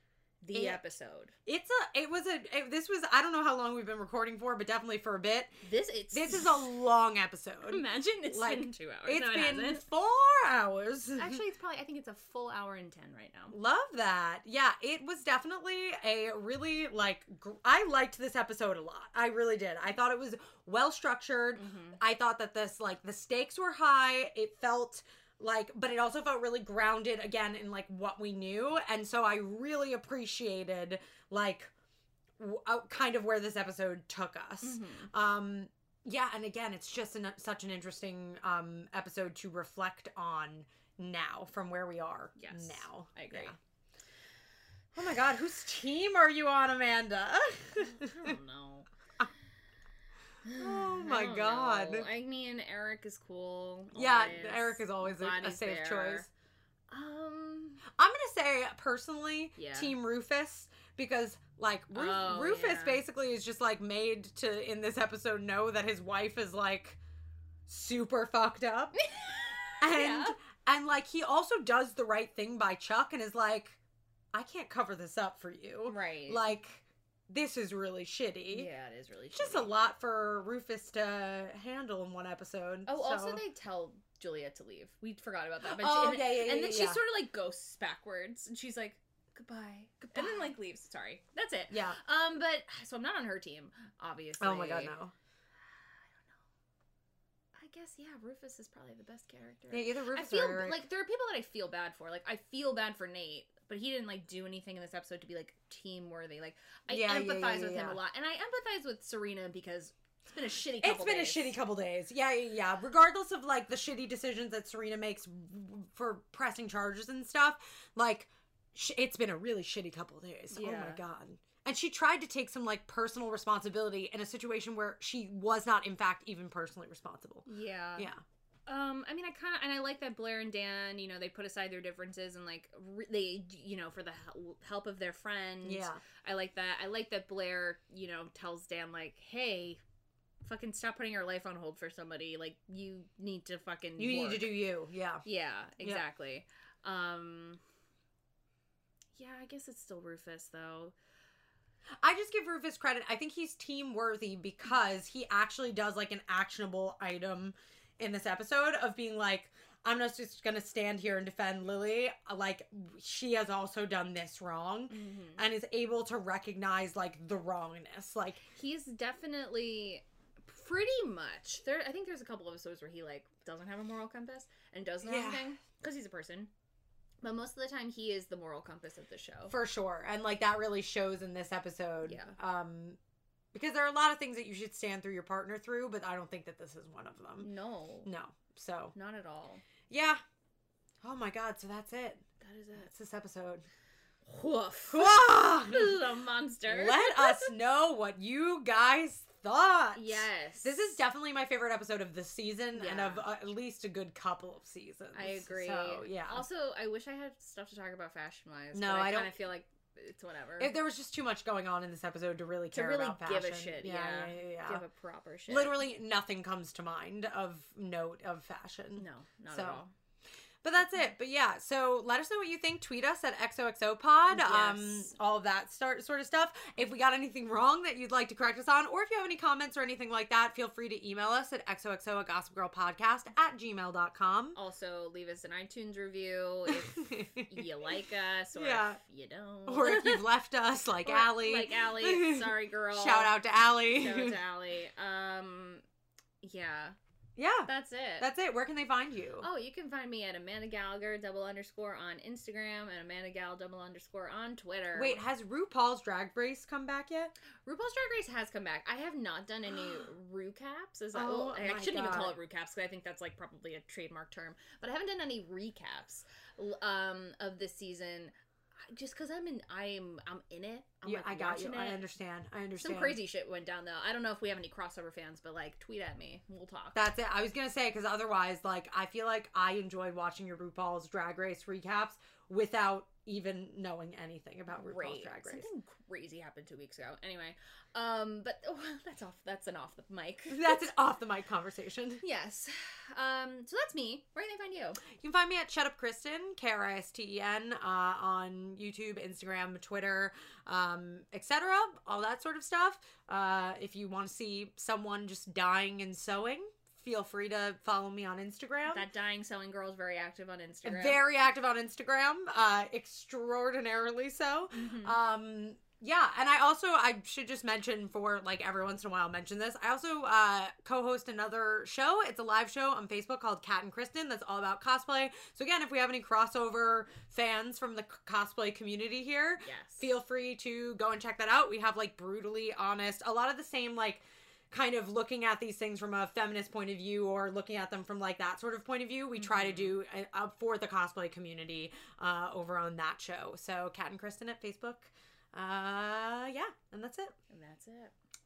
the episode. I don't know how long we've been recording for, but definitely for a bit. This is a long episode. Imagine it's been 2 hours. It's been 4 hours. Actually, I think it's a full hour and 10 right now. Love that. Yeah, it was definitely a really, like, I liked this episode a lot. I really did. I thought it was well structured. Mm-hmm. I thought that this, like, the stakes were high. It felt, like, but it also felt really grounded, again, in, like, what we knew. And so I really appreciated, like, kind of where this episode took us. Mm-hmm. Yeah, and again, it's just such an interesting episode to reflect on now, from where we are now. I agree. Yeah. Oh, my God. Whose team are you on, Amanda? I don't know. Oh my God. Know. I mean, Eric is cool. Always. Yeah, Eric is always a safe choice. I'm gonna say, personally, Team Rufus, because, like, Rufus basically is just, like, made to, in this episode, know that his wife is, like, super fucked up. And like, he also does the right thing by Chuck and is like, I can't cover this up for you. Right. Like, this is really shitty. Yeah, it is really shitty. Just a lot for Rufus to handle in one episode. Oh, also they tell Julia to leave. We forgot about that. But then she sort of, like, ghosts backwards. And she's like, goodbye. And then, like, leaves. Sorry. That's it. Yeah. But, so I'm not on her team, obviously. Oh my God, no. I don't know. I guess, yeah, Rufus is probably the best character. Yeah, either Rufus or Eric. Like, there are people that I feel bad for. Like, I feel bad for Nate. But he didn't, like, do anything in this episode to be, like, team-worthy. Like, I empathize with him a lot. And I empathize with Serena because it's been a shitty couple days. Yeah. Regardless of, like, the shitty decisions that Serena makes for pressing charges and stuff, like, it's been a really shitty couple days. Yeah. Oh, my God. And she tried to take some, like, personal responsibility in a situation where she was not, in fact, even personally responsible. Yeah. Yeah. I mean, I like that Blair and Dan, you know, they put aside their differences and, like, they, you know, for the help of their friends. Yeah. I like that. I like that Blair, you know, tells Dan, like, hey, fucking stop putting your life on hold for somebody. Like, you need to fucking need to do you. Yeah. Yeah, exactly. Yeah. Yeah, I guess it's still Rufus, though. I just give Rufus credit. I think he's team worthy because he actually does, like, an actionable item in this episode of being like, I'm not just gonna stand here and defend Lily, like, she has also done this wrong, and is able to recognize, like, the wrongness. Like, he's definitely pretty much there. I think there's a couple episodes where he, like, doesn't have a moral compass and does the wrong thing because he's a person, but most of the time he is the moral compass of the show, for sure. And, like, that really shows in this episode. Because there are a lot of things that you should stand through your partner through, but I don't think that this is one of them. No. So. Not at all. Yeah. Oh, my God. So that's it. That is it. That's this episode. Woof. This is a monster. Let us know what you guys thought. Yes. This is definitely my favorite episode of the season and of at least a good couple of seasons. I agree. So, yeah. Also, I wish I had stuff to talk about fashion-wise. No, I don't. I kind of feel like it's whatever. If there was just too much going on in this episode to really care about fashion. To really give a shit. Yeah. Give a proper shit. Literally nothing comes to mind of note of fashion. No, not at all. But that's it. But yeah, so let us know what you think. Tweet us at XOXOPod. Yes. All of that sort of stuff. If we got anything wrong that you'd like to correct us on, or if you have any comments or anything like that, feel free to email us at xoxoagossipgirlpodcast@gmail.com. Also, leave us an iTunes review if you like us or if you don't. Or if you've left us, like Allie. Like Allie. Sorry, girl. Shout out to Allie. Yeah. That's it. Where can they find you? Oh, you can find me at Amanda Gallagher __ on Instagram and Amanda Gal __ on Twitter. Wait, has RuPaul's Drag Race come back yet? RuPaul's Drag Race has come back. I have not done any recaps. I shouldn't even call it recaps because I think that's like probably a trademark term. But I haven't done any recaps of this season. Just because I'm in it. I got you. I understand. Some crazy shit went down though. I don't know if we have any crossover fans, but like tweet at me. We'll talk. That's it. I was gonna say because otherwise, like, I feel like I enjoy watching your RuPaul's Drag Race recaps without even knowing anything about RuPaul's Drag Race. Something crazy happened 2 weeks ago. Anyway, that's an off the mic. That's an off the mic conversation. Yes. So that's me. Where can they find you? You can find me at Shut Up Kristen, KRISTEN, on YouTube, Instagram, Twitter, etc. All that sort of stuff. If you want to see someone just dying and sewing, feel free to follow me on Instagram. That dying sewing girl is very active on Instagram. Very active on Instagram. Extraordinarily so. Mm-hmm. Yeah, and I should just mention for, like, every once in a while mention this, I also co-host another show. It's a live show on Facebook called Kat and Kristen that's all about cosplay. So, again, if we have any crossover fans from the cosplay community here, feel free to go and check that out. We have, like, brutally honest, a lot of the same, like, kind of looking at these things from a feminist point of view or looking at them from, like, that sort of point of view, we try to do for the cosplay community over on that show. So, Kat and Kristen at Facebook. And that's it.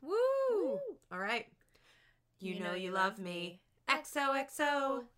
Woo! All right. You know you love me. XOXO.